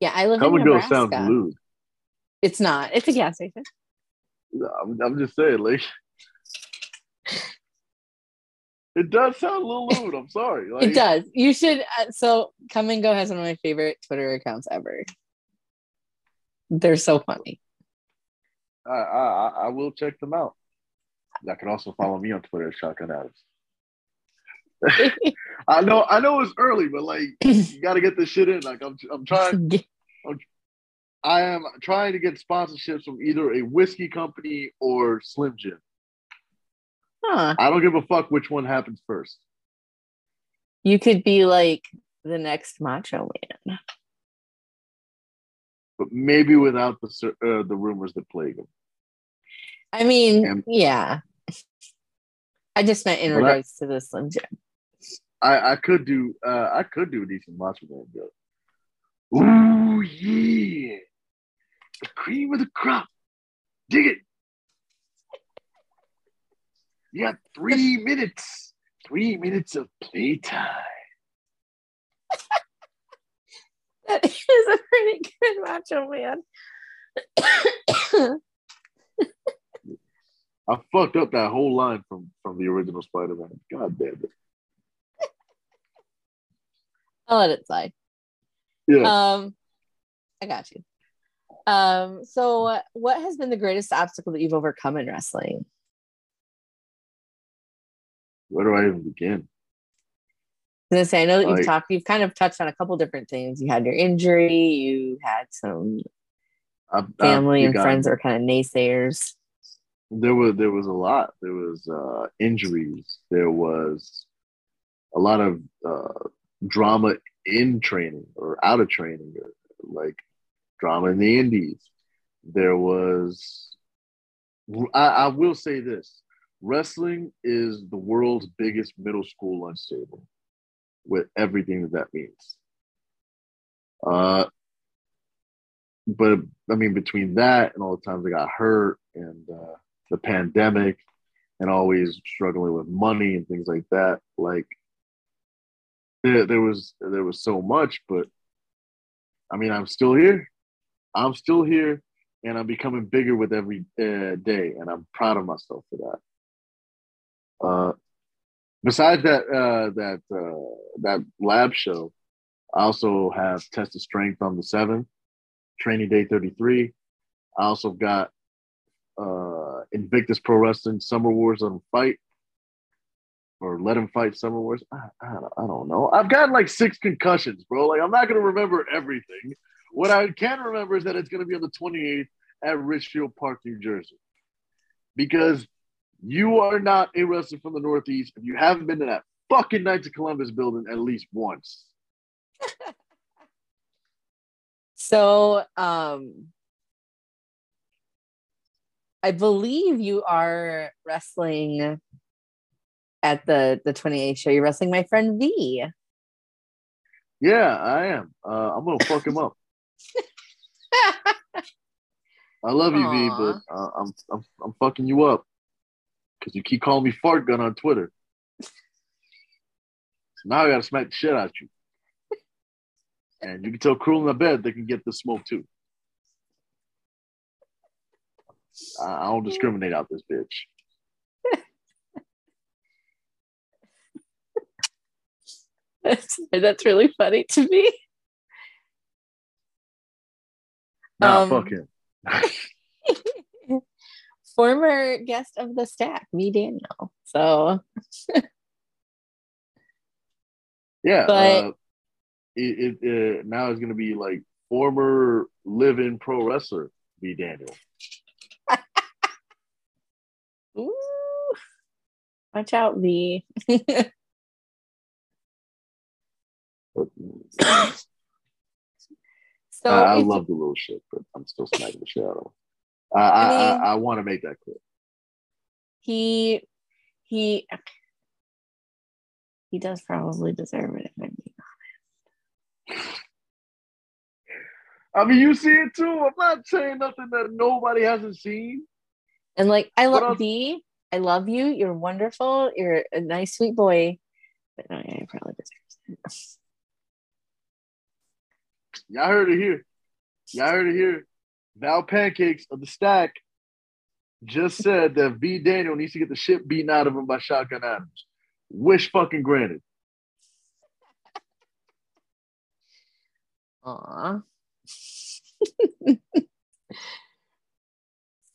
Yeah, I live in Nebraska. Come and Go sounds lewd. It's not. It's a gas station. No, I'm just saying, like, it does sound a little lewd. I'm sorry. Like, it does. You should. So, Come and Go has one of my favorite Twitter accounts ever. They're so funny. I will check them out. Y'all can also follow me on Twitter, Shotgun Adams. I know it's early, but like, you got to get this shit in. Like, I am trying to get sponsorships from either a whiskey company or Slim Jim. Huh. I don't give a fuck which one happens first. You could be like the next Macho Man, but maybe without the rumors that plague him. I mean, yeah. I just meant in regards to the Slim Jim. I could do a decent Macho Man joke. Ooh, yeah. The cream of the crop. Dig it. You got 3 minutes. 3 minutes of playtime. That is a pretty good Macho Man. I fucked up that whole line from the original Spider-Man. God damn it. I'll let it slide. Yeah. I got you. So what has been the greatest obstacle that you've overcome in wrestling? Where do I even begin? I was gonna say, I know that you've kind of touched on a couple different things. You had your injury, you had some family and friends that were kind of naysayers. There was a lot. There was injuries. There was a lot of drama in training or out of training, or, like drama in the indies. There was, I will say this, wrestling is the world's biggest middle school lunch table with everything that means. But I mean, between that and all the times I got hurt and the pandemic and always struggling with money and things like that, like there was so much, but I mean, I'm still here and I'm becoming bigger with every day. And I'm proud of myself for that. Besides that lab show, I also have Test of Strength on the 7th, Training Day 33. I also got Invictus Pro Wrestling, Summer Wars on Fight, or Let Him Fight Summer Wars. I don't know. I've got like 6 concussions, bro. Like, I'm not going to remember everything. What I can remember is that it's going to be on the 28th at Richfield Park, New Jersey. Because you are not a wrestler from the Northeast if you haven't been to that fucking Knights of Columbus building at least once. So, I believe you are wrestling at the 28th show. You're wrestling my friend V. Yeah, I am. I'm going to fuck him up. I love you, Aww. V, but I'm fucking you up because you keep calling me fart gun on Twitter. So now I got to smack the shit out of you. And you can tell Cruel in the bed they can get the smoke too. I don't discriminate out this bitch. That's really funny to me. Nah, fuck him. Former guest of the staff, me, Daniel. So. Yeah. But. It now is going to be like former live-in pro wrestler B. Daniel. Ooh, watch out, B. So I love the little shit, but I'm still smacking the shit out of him. I want to make that clear. He does probably deserve it. I mean, you see it too. I'm not saying nothing that nobody hasn't seen. And like, I love B. I love you. You're wonderful. You're a nice, sweet boy. But no, yeah, you probably deserve it. Y'all heard it here. Val Pancakes of the Stack just said that V. Daniel needs to get the shit beaten out of him by Shotgun Adams. Wish fucking granted.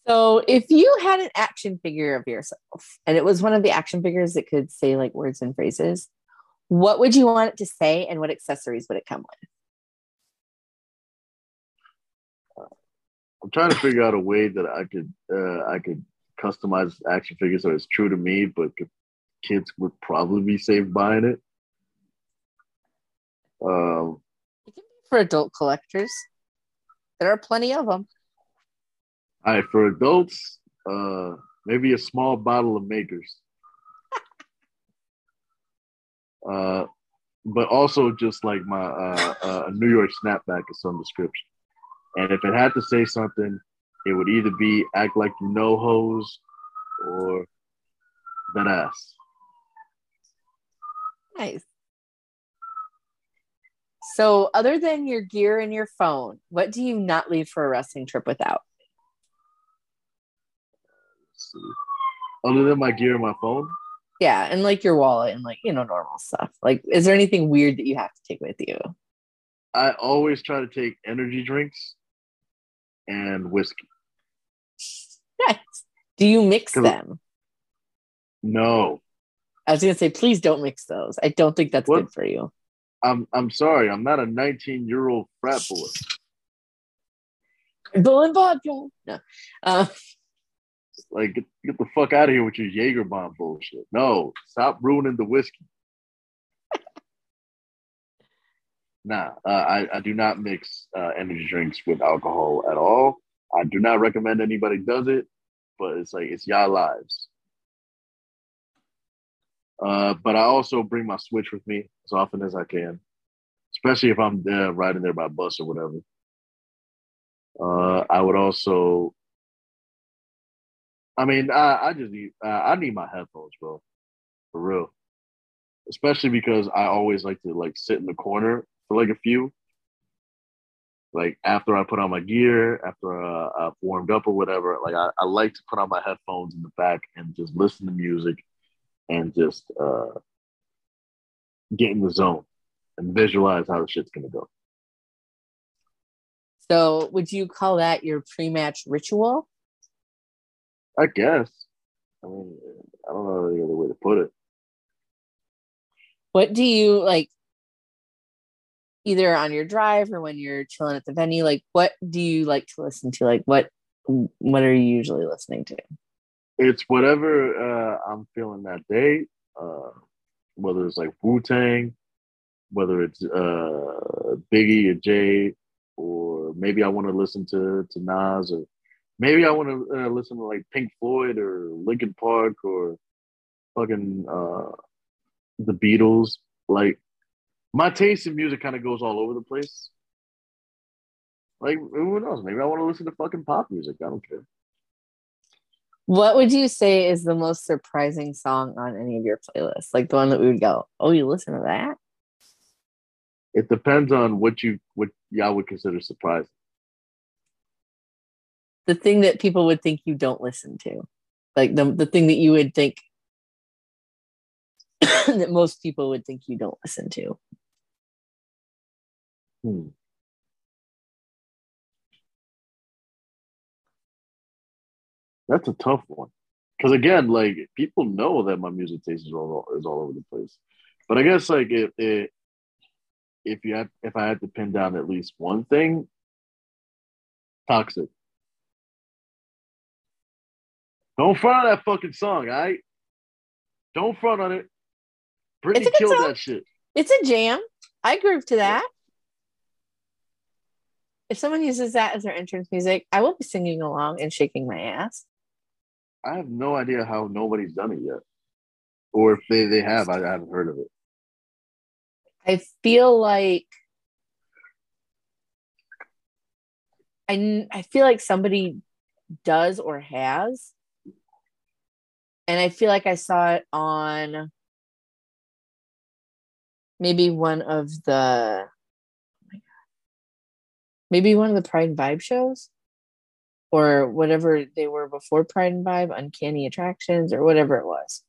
So if you had an action figure of yourself and it was one of the action figures that could say like words and phrases, what would you want it to say and what accessories would it come with? I'm trying to figure out a way that I could customize action figures so it's true to me, but kids would probably be safe buying it. For adult collectors, there are plenty of them. All right, for adults, maybe a small bottle of Makers, but also just like my New York snapback of some description. And if it had to say something, it would either be "act like you know hoes" or "that ass." Nice. So other than your gear and your phone, what do you not leave for a wrestling trip without? Let's see. Other than my gear and my phone? Yeah, and like your wallet and like, you know, normal stuff. Like, is there anything weird that you have to take with you? I always try to take energy drinks and whiskey. Nice. Do you mix them? No. I was going to say, please don't mix those. I don't think that's good for you. I'm sorry, I'm not a 19-year-old frat boy. Bull and vodka. No. Like, get the fuck out of here with your Jaeger bomb bullshit. No, stop ruining the whiskey. Nah, I do not mix energy drinks with alcohol at all. I do not recommend anybody does it, but it's like, it's y'all lives. But I also bring my Switch with me as often as I can, especially if I'm riding there by bus or whatever. I would also, I mean, I just need, I need my headphones, bro, for real. Especially because I always like to like sit in the corner for like a few, like after I put on my gear, after I've warmed up or whatever, like I like to put on my headphones in the back and just listen to music and just get in the zone and visualize how the shit's going to go. So would you call that your pre-match ritual? I guess. I mean, I don't know any other way to put it. What do you like, either on your drive or when you're chilling at the venue? Like, what do you like to listen to? Like, what are you usually listening to? It's whatever I'm feeling that day, whether it's like Wu-Tang, whether it's Biggie or Jay, or maybe I want to listen to Nas, or maybe I want to listen to like Pink Floyd or Linkin Park or fucking. The Beatles. Like, my taste in music kind of goes all over the place. Like, who knows? Maybe I want to listen to fucking pop music. I don't care. What would you say is the most surprising song on any of your playlists? Like the one that we would go, oh, you listen to that? It depends on what y'all would consider surprising. The thing that people would think you don't listen to. Like the thing that you would think that most people would think you don't listen to. That's a tough one. Because again, like, people know that my music taste is all over the place. But I guess like if I had to pin down at least one thing, Toxic. Don't front on that fucking song, all right? Don't front on it. Britney killed song. That shit. It's a jam. I groove to that. If someone uses that as their entrance music, I will be singing along and shaking my ass. I have no idea how nobody's done it yet. Or if they have, I haven't heard of it. I feel like... I feel like somebody does or has. And I feel like I saw it on... Maybe one of the Pride and Vibe shows, or whatever they were before Pride and Vibe, Uncanny Attractions, or whatever it was.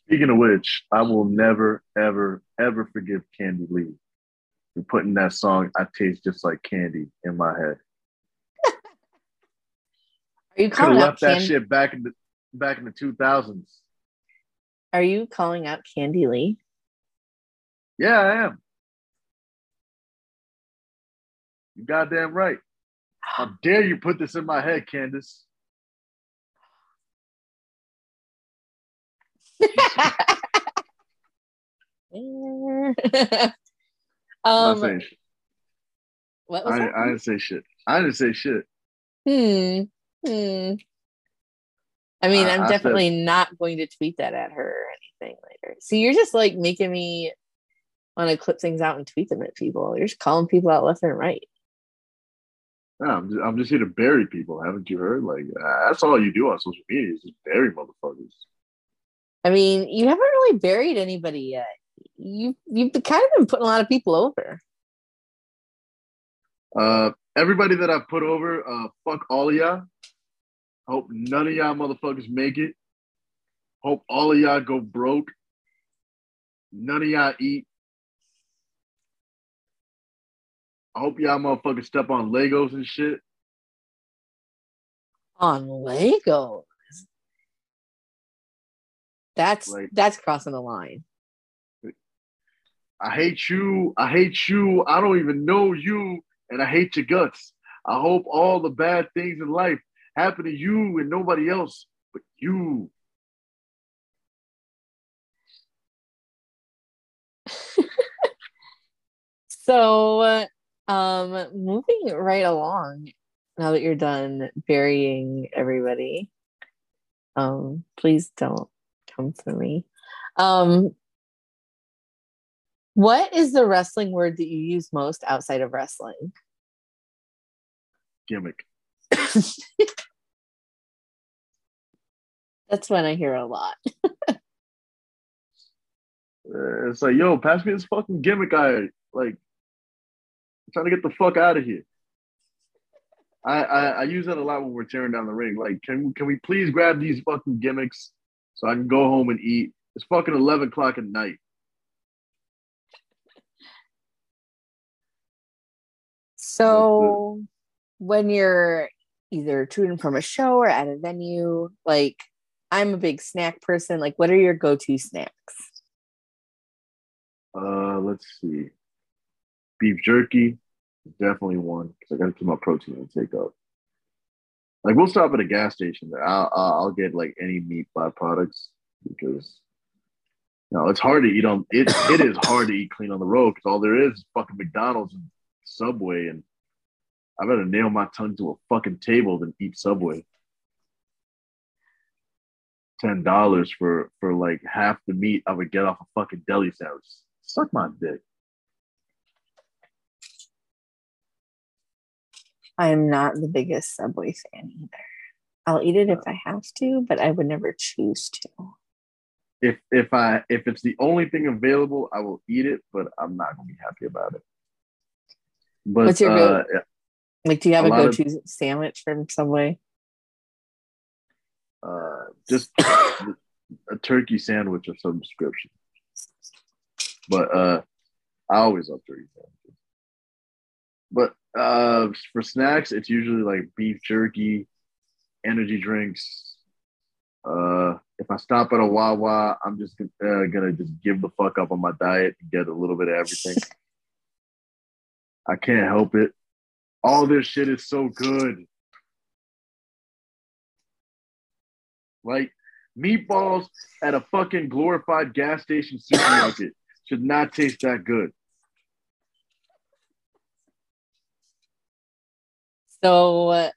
Speaking of which, I will never, ever, ever forgive Candy Lee for putting that song, I Taste Just Like Candy, in my head. Are you calling out that shit back in the 2000s? Are you calling out Candy Lee? Yeah, I am. You goddamn right. How dare you put this in my head, Candace? I'm not saying shit. What was that? I didn't say shit. I mean, I'm definitely not going to tweet that at her or anything later. So you're just like making me want to clip things out and tweet them at people. You're just calling people out left and right. No, I'm just here to bury people. Haven't you heard? Like, that's all you do on social media is just bury motherfuckers. I mean, you haven't really buried anybody yet. You've kind of been putting a lot of people over. Everybody that I put over, fuck all of y'all. Hope none of y'all motherfuckers make it. Hope all of y'all go broke. None of y'all eat. I hope y'all motherfuckers step on Legos and shit. On Legos? That's crossing the line. I hate you. I hate you. I don't even know you. And I hate your guts. I hope all the bad things in life happen to you and nobody else but you. So, moving right along, now that you're done burying everybody, please don't come for me. What is the wrestling word that you use most outside of wrestling? Gimmick. That's one I hear a lot. It's like, yo, pass me this fucking gimmick. I'm trying to get the fuck out of here. I use that a lot when we're tearing down the ring. Like, can we please grab these fucking gimmicks so I can go home and eat? It's fucking 11 o'clock at night. So when you're either touring from a show or at a venue, like, I'm a big snack person. Like, what are your go-to snacks? Let's see. Beef jerky is definitely one because I got to keep my protein intake up. Like, we'll stop at a gas station. I'll get like any meat byproduts because, you know, it's hard to eat on it. It is hard to eat clean on the road because all there is fucking McDonald's and Subway, and I better nail my tongue to a fucking table than eat Subway. $10 for like half the meat I would get off a fucking deli sandwich. Suck my dick. I am not the biggest Subway fan either. I'll eat it if I have to, but I would never choose to. If it's the only thing available, I will eat it, but I'm not gonna be happy about it. But, what's your go? Like, do you have a go-to sandwich from Subway? Just a turkey sandwich of some description. But I always love turkey sandwiches. But for snacks, it's usually like beef jerky, energy drinks. If I stop at a Wawa, I'm just gonna just give the fuck up on my diet and get a little bit of everything. I can't help it. All this shit is so good. Like, meatballs at a fucking glorified gas station supermarket should not taste that good. So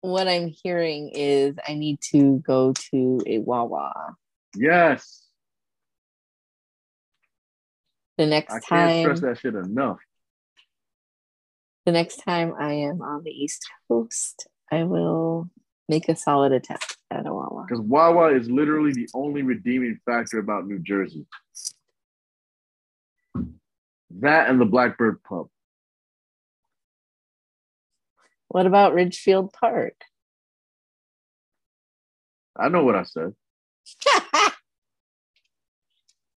what I'm hearing is I need to go to a Wawa. Yes. The next time. I can't stress that shit enough. The next time I am on the East Coast, I will make a solid attempt at a Wawa. Because Wawa is literally the only redeeming factor about New Jersey. That and the Blackbird Pub. What about Ridgefield Park? I know what I said.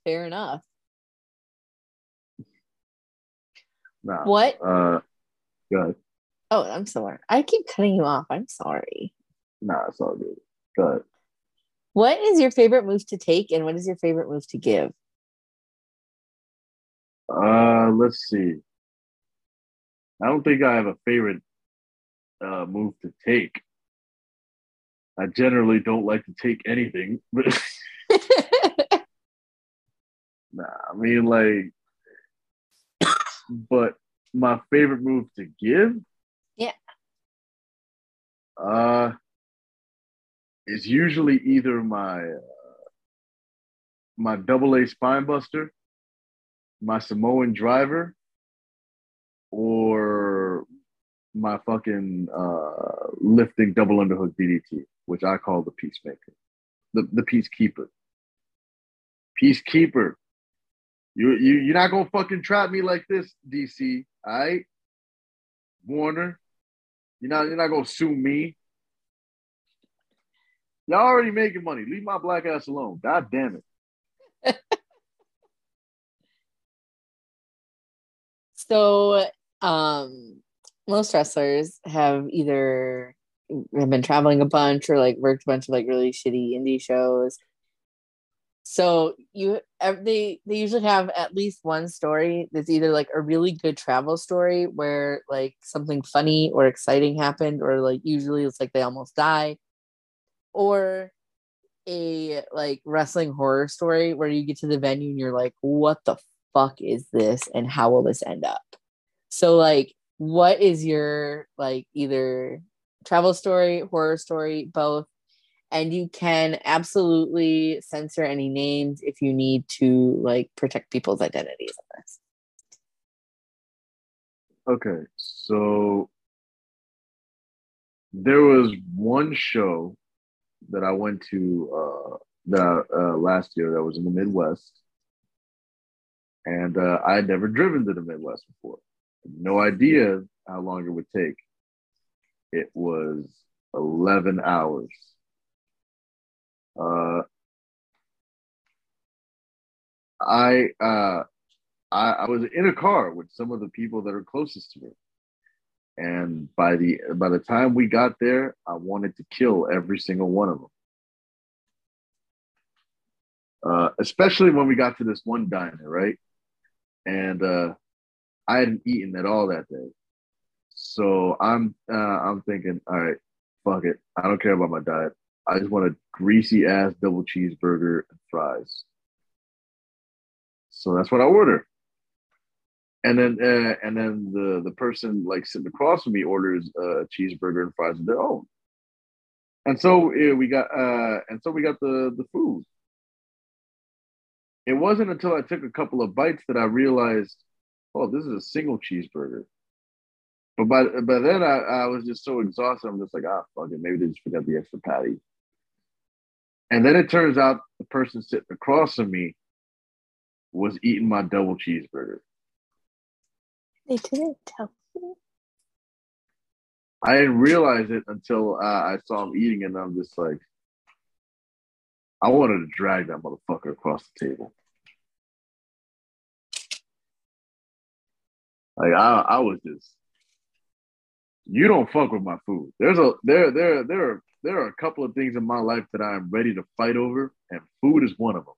Fair enough. Nah, what? Go ahead. Oh, I'm sorry. I keep cutting you off. I'm sorry. Nah, it's all good. Go ahead. What is your favorite move to take and what is your favorite move to give? Let's see. I don't think I have a favorite move to take. I generally don't like to take anything. But nah, I mean, like, but my favorite move to give? Yeah. It's usually either my double A spine buster, my Samoan driver, or my fucking lifting double underhook DDT, which I call the peacemaker, the peacekeeper. Peacekeeper. You're not gonna fucking trap me like this, DC. All right, Warner. You're not gonna sue me. Y'all already making money. Leave my black ass alone. God damn it. So, most wrestlers have either have been traveling a bunch or like worked a bunch of like really shitty indie shows. So they usually have at least one story that's either like a really good travel story where like something funny or exciting happened, or like usually it's like they almost die, or a like wrestling horror story where you get to the venue and you're like, what the fuck is this and how will this end up? So like, what is your like either travel story, horror story, both? And you can absolutely censor any names if you need to, like, protect people's identities on this. Okay, so there was one show that I went to last year that was in the Midwest. And I had never driven to the Midwest before. No idea how long it would take. It was 11 hours. I was in a car with some of the people that are closest to me, and by the time we got there, I wanted to kill every single one of them. Especially when we got to this one diner, right? And I hadn't eaten at all that day, so I'm thinking, all right, fuck it, I don't care about my diet. I just want a greasy ass double cheeseburger and fries. So that's what I order. And then the person like sitting across from me orders a cheeseburger and fries of their own. And so we got the food. It wasn't until I took a couple of bites that I realized, oh, this is a single cheeseburger. But by then I was just so exhausted. I'm just like, fuck it, maybe they just forgot the extra patty. And then it turns out the person sitting across from me was eating my double cheeseburger. They didn't tell me. I didn't realize it until I saw him eating, and I'm just like, I wanted to drag that motherfucker across the table. Like I was just, you don't fuck with my food. There are a couple of things in my life that I am ready to fight over, and food is one of them.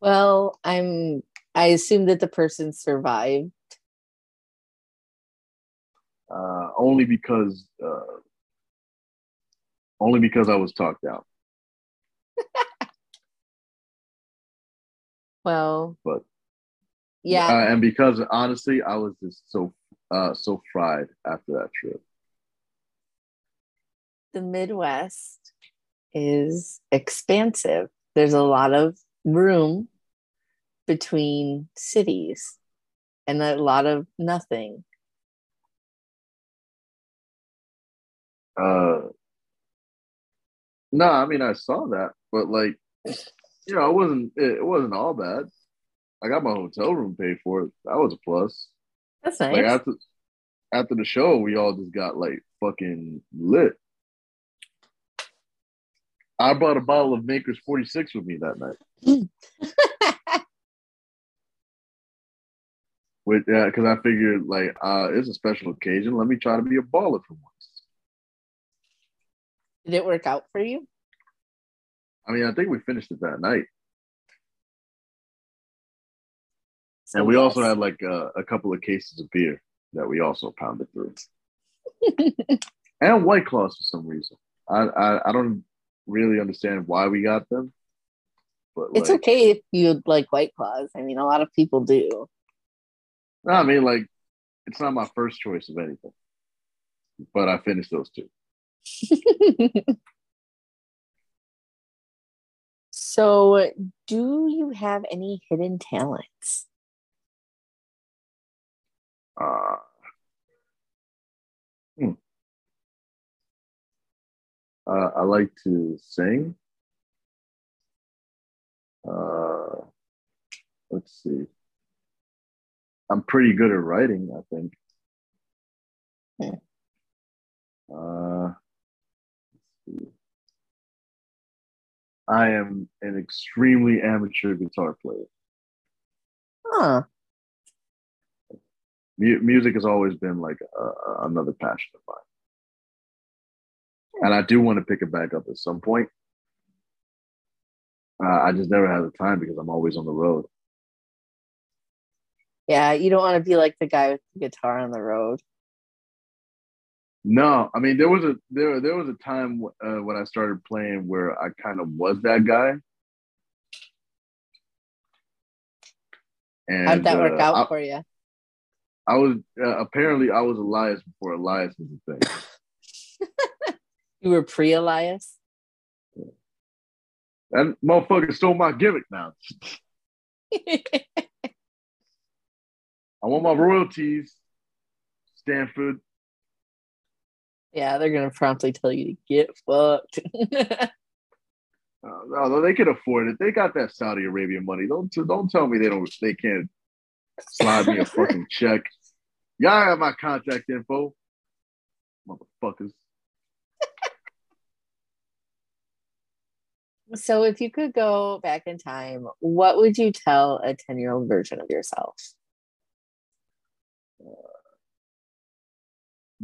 Well, I assume that the person survived. Only because I was talked out. Well, but yeah, and because honestly, I was just so fried after that trip. The Midwest is expansive. There's a lot of room between cities and a lot of nothing. No, I mean, I saw that, but like, you know, it wasn't all bad. I got my hotel room paid for it. That was a plus. That's nice. Like after the show, we all just got like fucking lit. I brought a bottle of Maker's 46 with me that night. Because I figured like it's a special occasion. Let me try to be a baller for once. Did it work out for you? I mean, I think we finished it that night. And we also had like a couple of cases of beer that we also pounded through, and White Claws for some reason. I don't really understand why we got them. But it's like, okay if you like White Claws. I mean, a lot of people do. No, I mean, like it's not my first choice of anything, but I finished those two. So, do you have any hidden talents? I like to sing. Let's see. I'm pretty good at writing, I think. Let's see. I am an extremely amateur guitar player. Huh. Music has always been like another passion of mine. And I do want to pick it back up at some point. I just never have the time because I'm always on the road. Yeah, you don't want to be like the guy with the guitar on the road. No, I mean, there was a time when I started playing where I kind of was that guy. And, how'd that work out for you? I was apparently I was Elias before Elias was a thing. You were pre-Elias? Yeah. That motherfucker stole my gimmick now. I want my royalties, Stanford. Yeah, they're going to promptly tell you to get fucked. No, they can afford it. They got that Saudi Arabian money. Don't tell me they can't slide me a fucking check. Y'all have my contact info, motherfuckers. So if you could go back in time, what would you tell a 10-year-old version of yourself?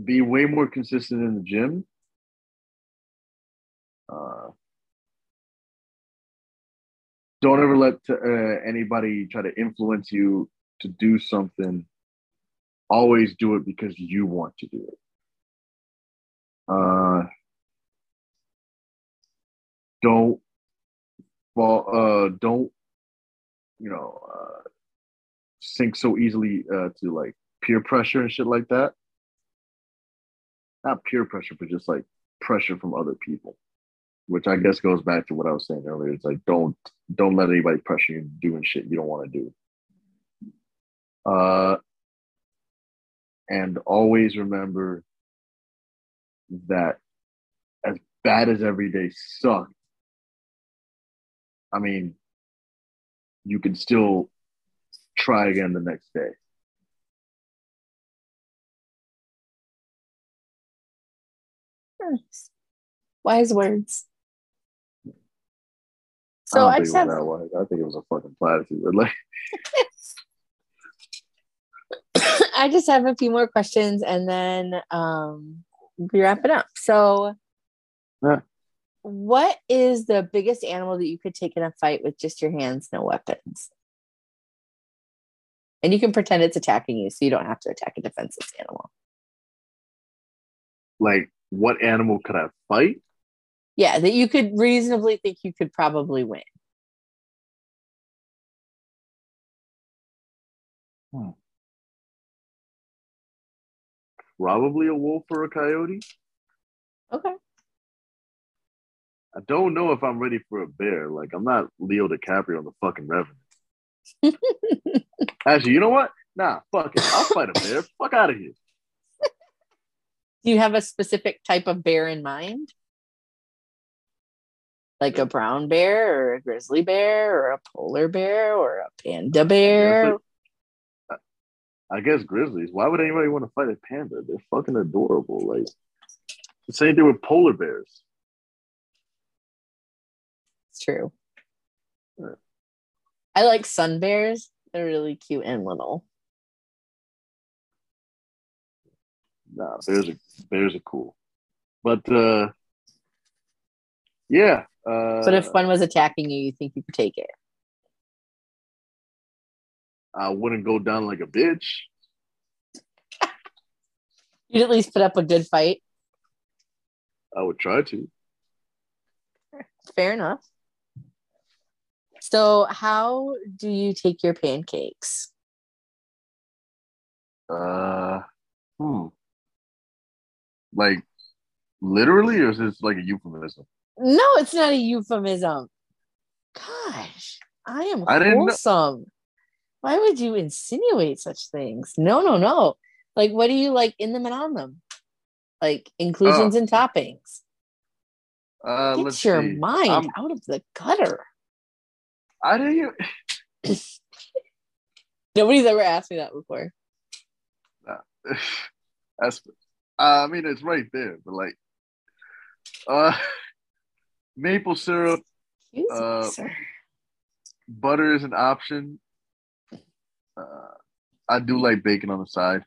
Be way more consistent in the gym. Don't ever let anybody try to influence you to do something. Always do it because you want to do it. Don't fall. Don't sink so easily to like peer pressure and shit like that. Not peer pressure, but just like pressure from other people, which I guess goes back to what I was saying earlier. It's like don't let anybody pressure you doing shit you don't want to do. And always remember that as bad as every day sucked, I mean, you can still try again the next day. Wise words. So I just have that wise. I think it was a fucking platitude. Like, I just have a few more questions and then we wrap it up. So what is the biggest animal that you could take in a fight with just your hands, no weapons? And you can pretend it's attacking you, so you don't have to attack a defenseless animal. Like, what animal could I fight? Yeah, that you could reasonably think you could probably win. Probably a wolf or a coyote. Okay. I don't know if I'm ready for a bear. Like, I'm not Leo DiCaprio on the fucking Revenant. Actually, you know what? Nah, fuck it. I'll fight a bear. Fuck out of here. Do you have a specific type of bear in mind? Like a brown bear or a grizzly bear or a polar bear or a panda bear? I guess grizzlies. Why would anybody want to fight a panda? They're fucking adorable. Like, the same thing with polar bears. It's true. Yeah. I like sun bears. They're really cute and little. Nah, bears are cool, but yeah. But if one was attacking you, you think you could take it? I wouldn't go down like a bitch. You'd at least put up a good fight. I would try to. Fair enough. So, how do you take your pancakes? Like, literally, or is this like a euphemism? No, it's not a euphemism. Gosh, I am wholesome. Why would you insinuate such things? No. Like, what do you like in them and on them? Like, inclusions and toppings. Get your mind out of the gutter. I didn't even... Nobody's ever asked me that before. Nah. That's... I mean, it's right there, but like maple syrup, butter is an option. I do like bacon on the side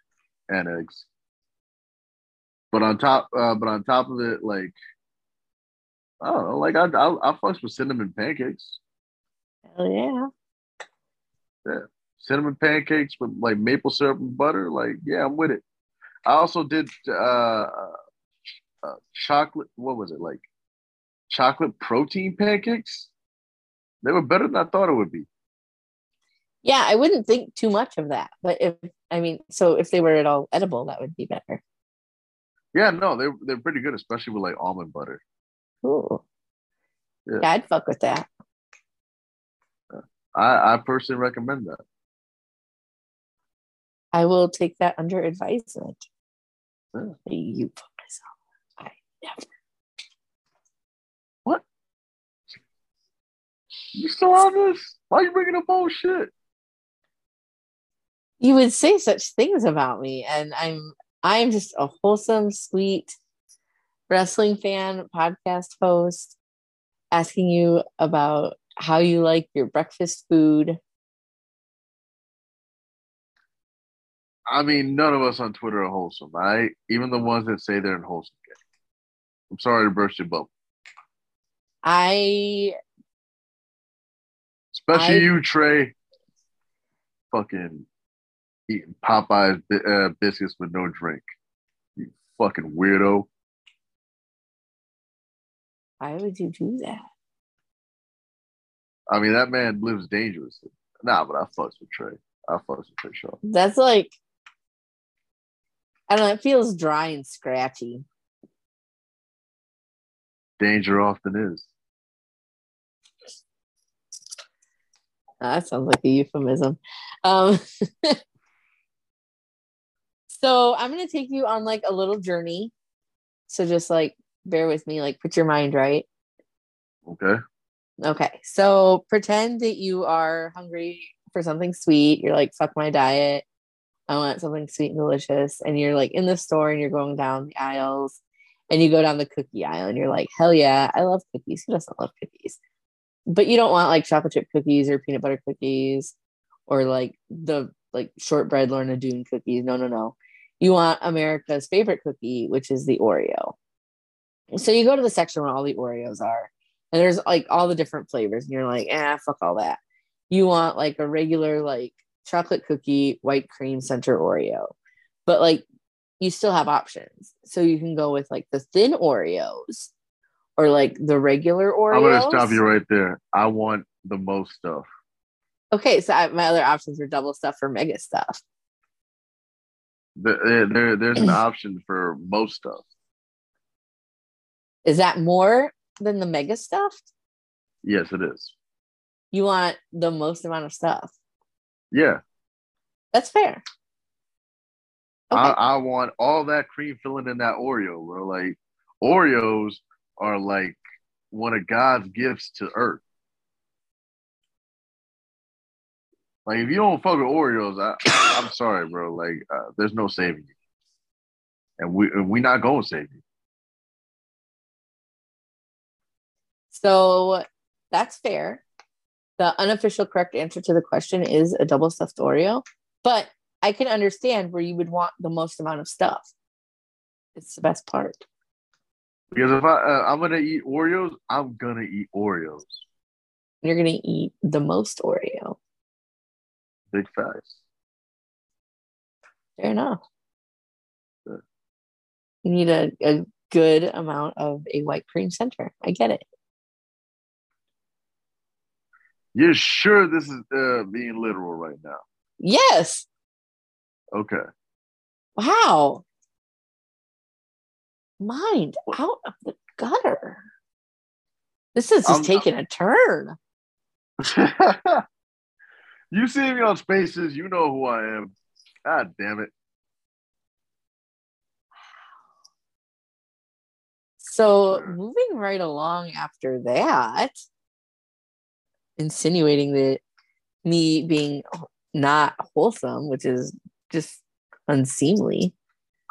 and eggs, but on top of it, like I don't know. Like, I fucks with cinnamon pancakes. Oh, yeah. Yeah. Cinnamon pancakes with, like, maple syrup and butter. Like, yeah, I'm with it. I also did chocolate. What was it? Like, chocolate protein pancakes? They were better than I thought it would be. Yeah, I wouldn't think too much of that. But if they were at all edible, that would be better. Yeah, no, they're pretty good, especially with, like, almond butter. Ooh. Yeah. Yeah, I'd fuck with that. I personally recommend that. I will take that under advisement. Yeah. You fuck myself. I never. What? You still on this? Why are you bringing up bullshit? You would say such things about me, and I'm just a wholesome, sweet wrestling fan, podcast host, asking you about how you like your breakfast food. I mean, none of us on Twitter are wholesome, right? Even the ones that say they're in wholesome. I'm sorry to burst your bubble. Especially you, Trey. Fucking eating Popeye's biscuits with no drink. You fucking weirdo. Why would you do that? I mean, that man lives dangerously. Nah, but I fucks with Trey. I fucks with Trey Shaw. That's like, I don't know, it feels dry and scratchy. Danger often is. That sounds like a euphemism. So I'm going to take you on like a little journey. So just like, bear with me, like put your mind right. Okay. So pretend that you are hungry for something sweet. You're like, fuck my diet. I want something sweet and delicious. And you're like in the store and you're going down the aisles and you go down the cookie aisle and you're like, hell yeah, I love cookies. Who doesn't love cookies? But you don't want like chocolate chip cookies or peanut butter cookies or like the like shortbread Lorna Doone cookies. No. You want America's favorite cookie, which is the Oreo. So you go to the section where all the Oreos are. And there's like all the different flavors. And you're like, fuck all that. You want like a regular like chocolate cookie, white cream center Oreo. But like you still have options. So you can go with like the thin Oreos or like the regular Oreos. I'm going to stop you right there. I want the most stuff. Okay. So my other options are double stuff or mega stuff. There's an option for most stuff. Is that more than the mega stuffed? Yes, it is. You want the most amount of stuff? Yeah. That's fair. Okay. I want all that cream filling in that Oreo, bro. Like, Oreos are like one of God's gifts to earth. Like, if you don't fuck with Oreos, I'm sorry, bro. Like, there's no saving you. And we're not going to save you. So that's fair. The unofficial correct answer to the question is a double stuffed Oreo, but I can understand where you would want the most amount of stuff. It's the best part. Because if I'm going to eat Oreos, I'm going to eat Oreos. You're going to eat the most Oreo. Big facts. Fair enough. Yeah. You need a good amount of a white cream center. I get it. You're sure this is being literal right now? Yes. Okay. Wow. Mind out of the gutter. This is just taking a turn. You see me on Spaces, you know who I am. God damn it. So moving right along after that, insinuating that me being not wholesome, which is just unseemly.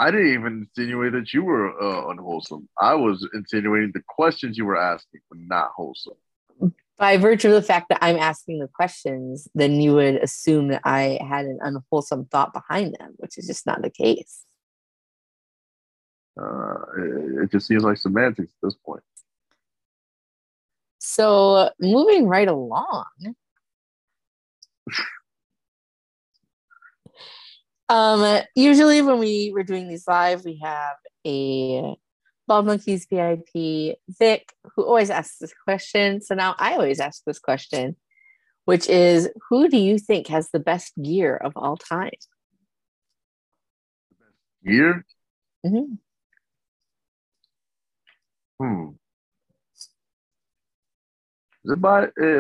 I didn't even insinuate that you were unwholesome. I was insinuating the questions you were asking were not wholesome. By virtue of the fact that I'm asking the questions, then you would assume that I had an unwholesome thought behind them, which is just not the case. It just seems like semantics at this point. So moving right along. Usually when we were doing these live, we have a Bald Monkeys VIP, Vic, who always asks this question. So now I always ask this question, which is, who do you think has the best gear of all time? Gear? Mm-hmm. Is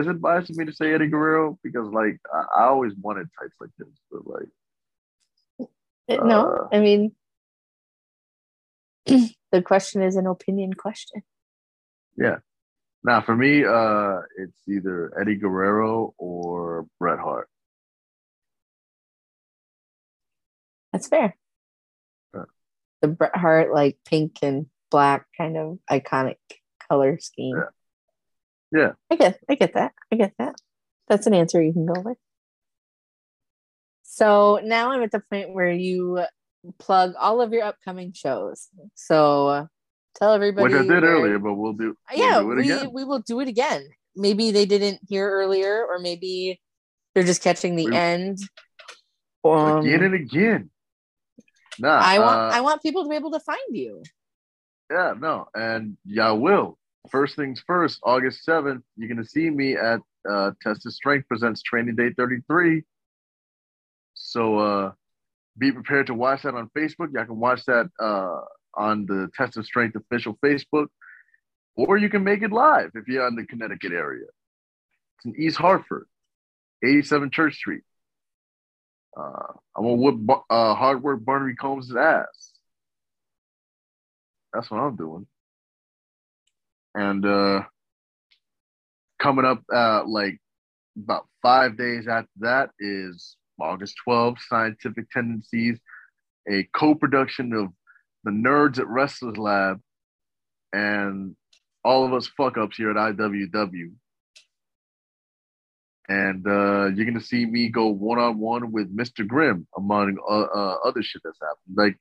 it biased for me to say Eddie Guerrero? Because, like, I always wanted types like this, but, like... No, I mean, the question is an opinion question. Yeah. Now, for me, it's either Eddie Guerrero or Bret Hart. That's fair. The Bret Hart, like, pink and black kind of iconic color scheme. Yeah. I get that. That's an answer you can go with. So now I'm at the point where you plug all of your upcoming shows. So tell everybody. Which I did earlier, but we'll do it again. We will do it again. Maybe they didn't hear earlier, or maybe they're just catching the end. Again. Nah, I want people to be able to find you. Yeah, no, and y'all will. First things first, August 7th, you're going to see me at Test of Strength presents Training Day 33. So be prepared to watch that on Facebook. Y'all can watch that on the Test of Strength official Facebook. Or you can make it live if you're in the Connecticut area. It's in East Hartford, 87 Church Street. I'm going to whip hard work Barnaby Combs' ass. That's what I'm doing. And coming up like about 5 days after that is August 12th, Scientific Tendencies, a co-production of the nerds at Wrestler's Lab and all of us fuck-ups here at IWW. And you're going to see me go one-on-one with Mr. Grimm, among other shit that's happened. Like,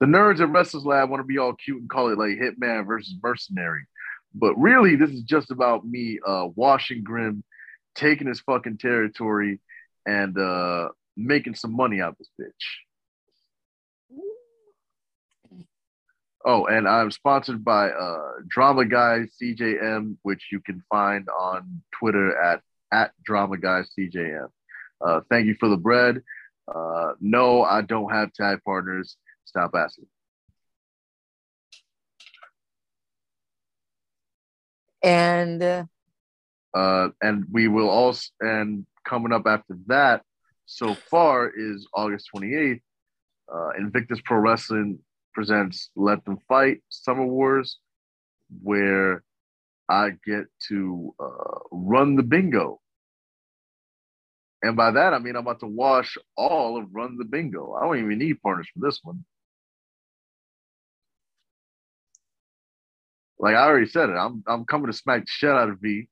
the nerds at Wrestler's Lab want to be all cute and call it like Hitman versus Mercenary. But really, this is just about me washing Grimm, taking his fucking territory, and making some money out of this bitch. Oh, and I'm sponsored by Drama Guy CJM, which you can find on Twitter at Drama Guy CJM. Thank you for the bread. No, I don't have tag partners. Stop asking. And we will also, and coming up after that so far is August 28th. Invictus Pro Wrestling presents Let Them Fight Summer Wars, where I get to run the bingo. And by that, I mean I'm about to wash all of Run the Bingo. I don't even need partners for this one. Like I already said it, I'm coming to smack the shit out of V.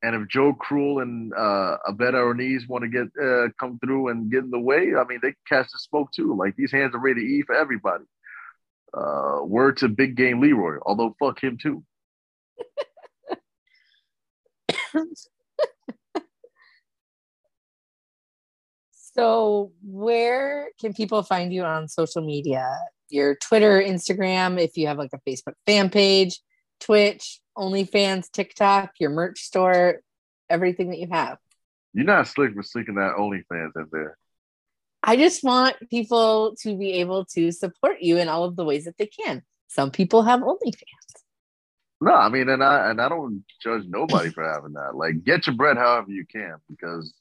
And if Joe Cruel and Abed Aroniz want to get come through and get in the way, I mean, they can catch the smoke too. Like these hands are ready to eat for everybody. Word to Big Game Leroy, although fuck him too. So where can people find you on social media? Your Twitter, Instagram, if you have like a Facebook fan page, Twitch, OnlyFans, TikTok, your merch store, everything that you have. You're not slick for sneaking that OnlyFans in there. I just want people to be able to support you in all of the ways that they can. Some people have OnlyFans. No, I mean, and I don't judge nobody for having that. Like, get your bread however you can, because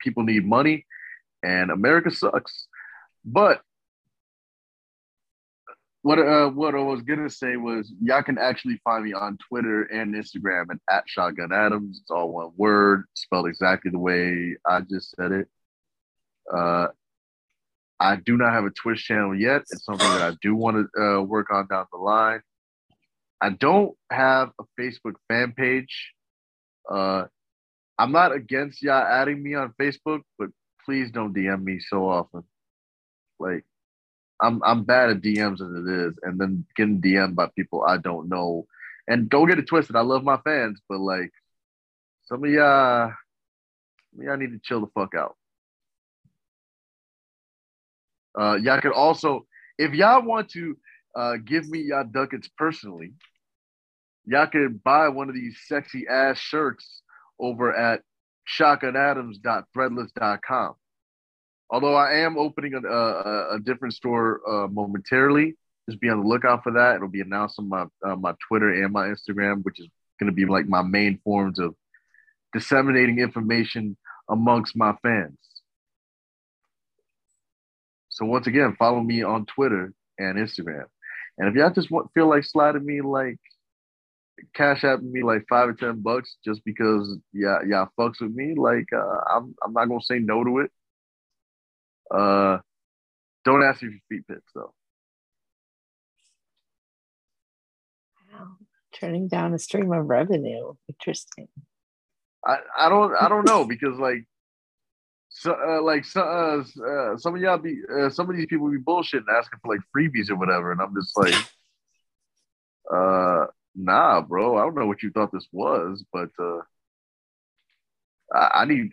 people need money, and America sucks. But what I was gonna say was, y'all can actually find me on Twitter and Instagram and at Shotgun Adams. It's all one word, spelled exactly the way I just said it. I do not have a Twitch channel yet. It's something that I do want to work on down the line. I don't have a Facebook fan page. I'm not against y'all adding me on Facebook, but please don't DM me so often. Like, I'm bad at DMs as it is, and then getting DM'd by people I don't know And don't get it twisted. I love my fans, but like some of y'all need to chill the fuck out. Y'all could also, if y'all want to give me y'all ducats personally, y'all could buy one of these sexy ass shirts over at shotgunadams.threadless.com. Although I am opening a different store momentarily. Just be on the lookout for that. It'll be announced on my Twitter and my Instagram, which is going to be like my main forms of disseminating information amongst my fans. So once again, follow me on Twitter and Instagram. And if y'all just feel like sliding me, like cash at me like $5 or $10 just because y'all fucks with me, like I'm not going to say no to it. Don't ask me if your feet fits though. Wow, turning down a stream of revenue. Interesting. I don't know because some of y'all be some of these people be bullshitting asking for like freebies or whatever, and I'm just like, nah, bro. I don't know what you thought this was, but I need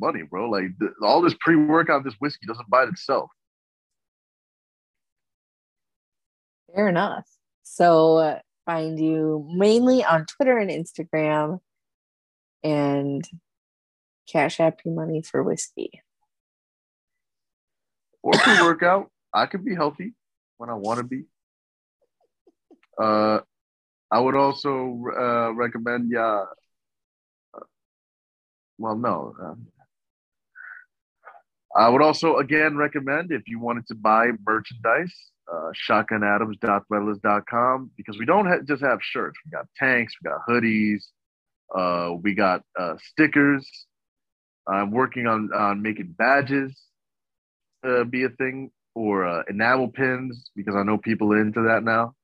money, bro. Like all this pre-workout, this whiskey doesn't buy it itself. Fair enough. So find you mainly on Twitter and Instagram, and cash app you money for whiskey or pre-workout. I can be healthy when I want to be. I would also recommend y'all. I would also, again, recommend if you wanted to buy merchandise, shotgunadams.threadless.com, because we don't just have shirts. We got tanks, we got hoodies, we got stickers. I'm working on making badges be a thing, or enamel pins, because I know people are into that now.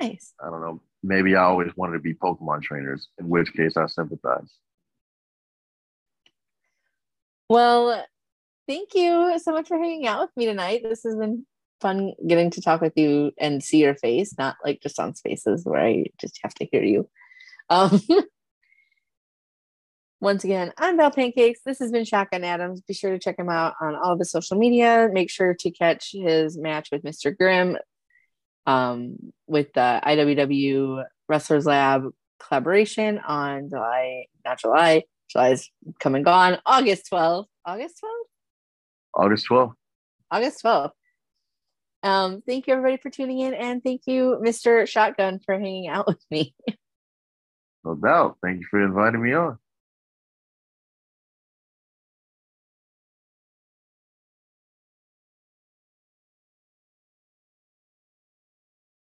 Nice. I don't know. Maybe I always wanted to be Pokemon trainers, in which case I sympathize. Well, thank you so much for hanging out with me tonight. This has been fun getting to talk with you and see your face, not like just on Spaces where I just have to hear you. Once again, I'm Belle Pancakes. This has been Shotgun Adams. Be sure to check him out on all of his social media. Make sure to catch his match with Mr. Grimm with the IWW Wrestler's Lab collaboration on July's come and gone. August 12th. Thank you everybody for tuning in, and thank you, Mr. Shotgun, for hanging out with me. No doubt. Thank you for inviting me on.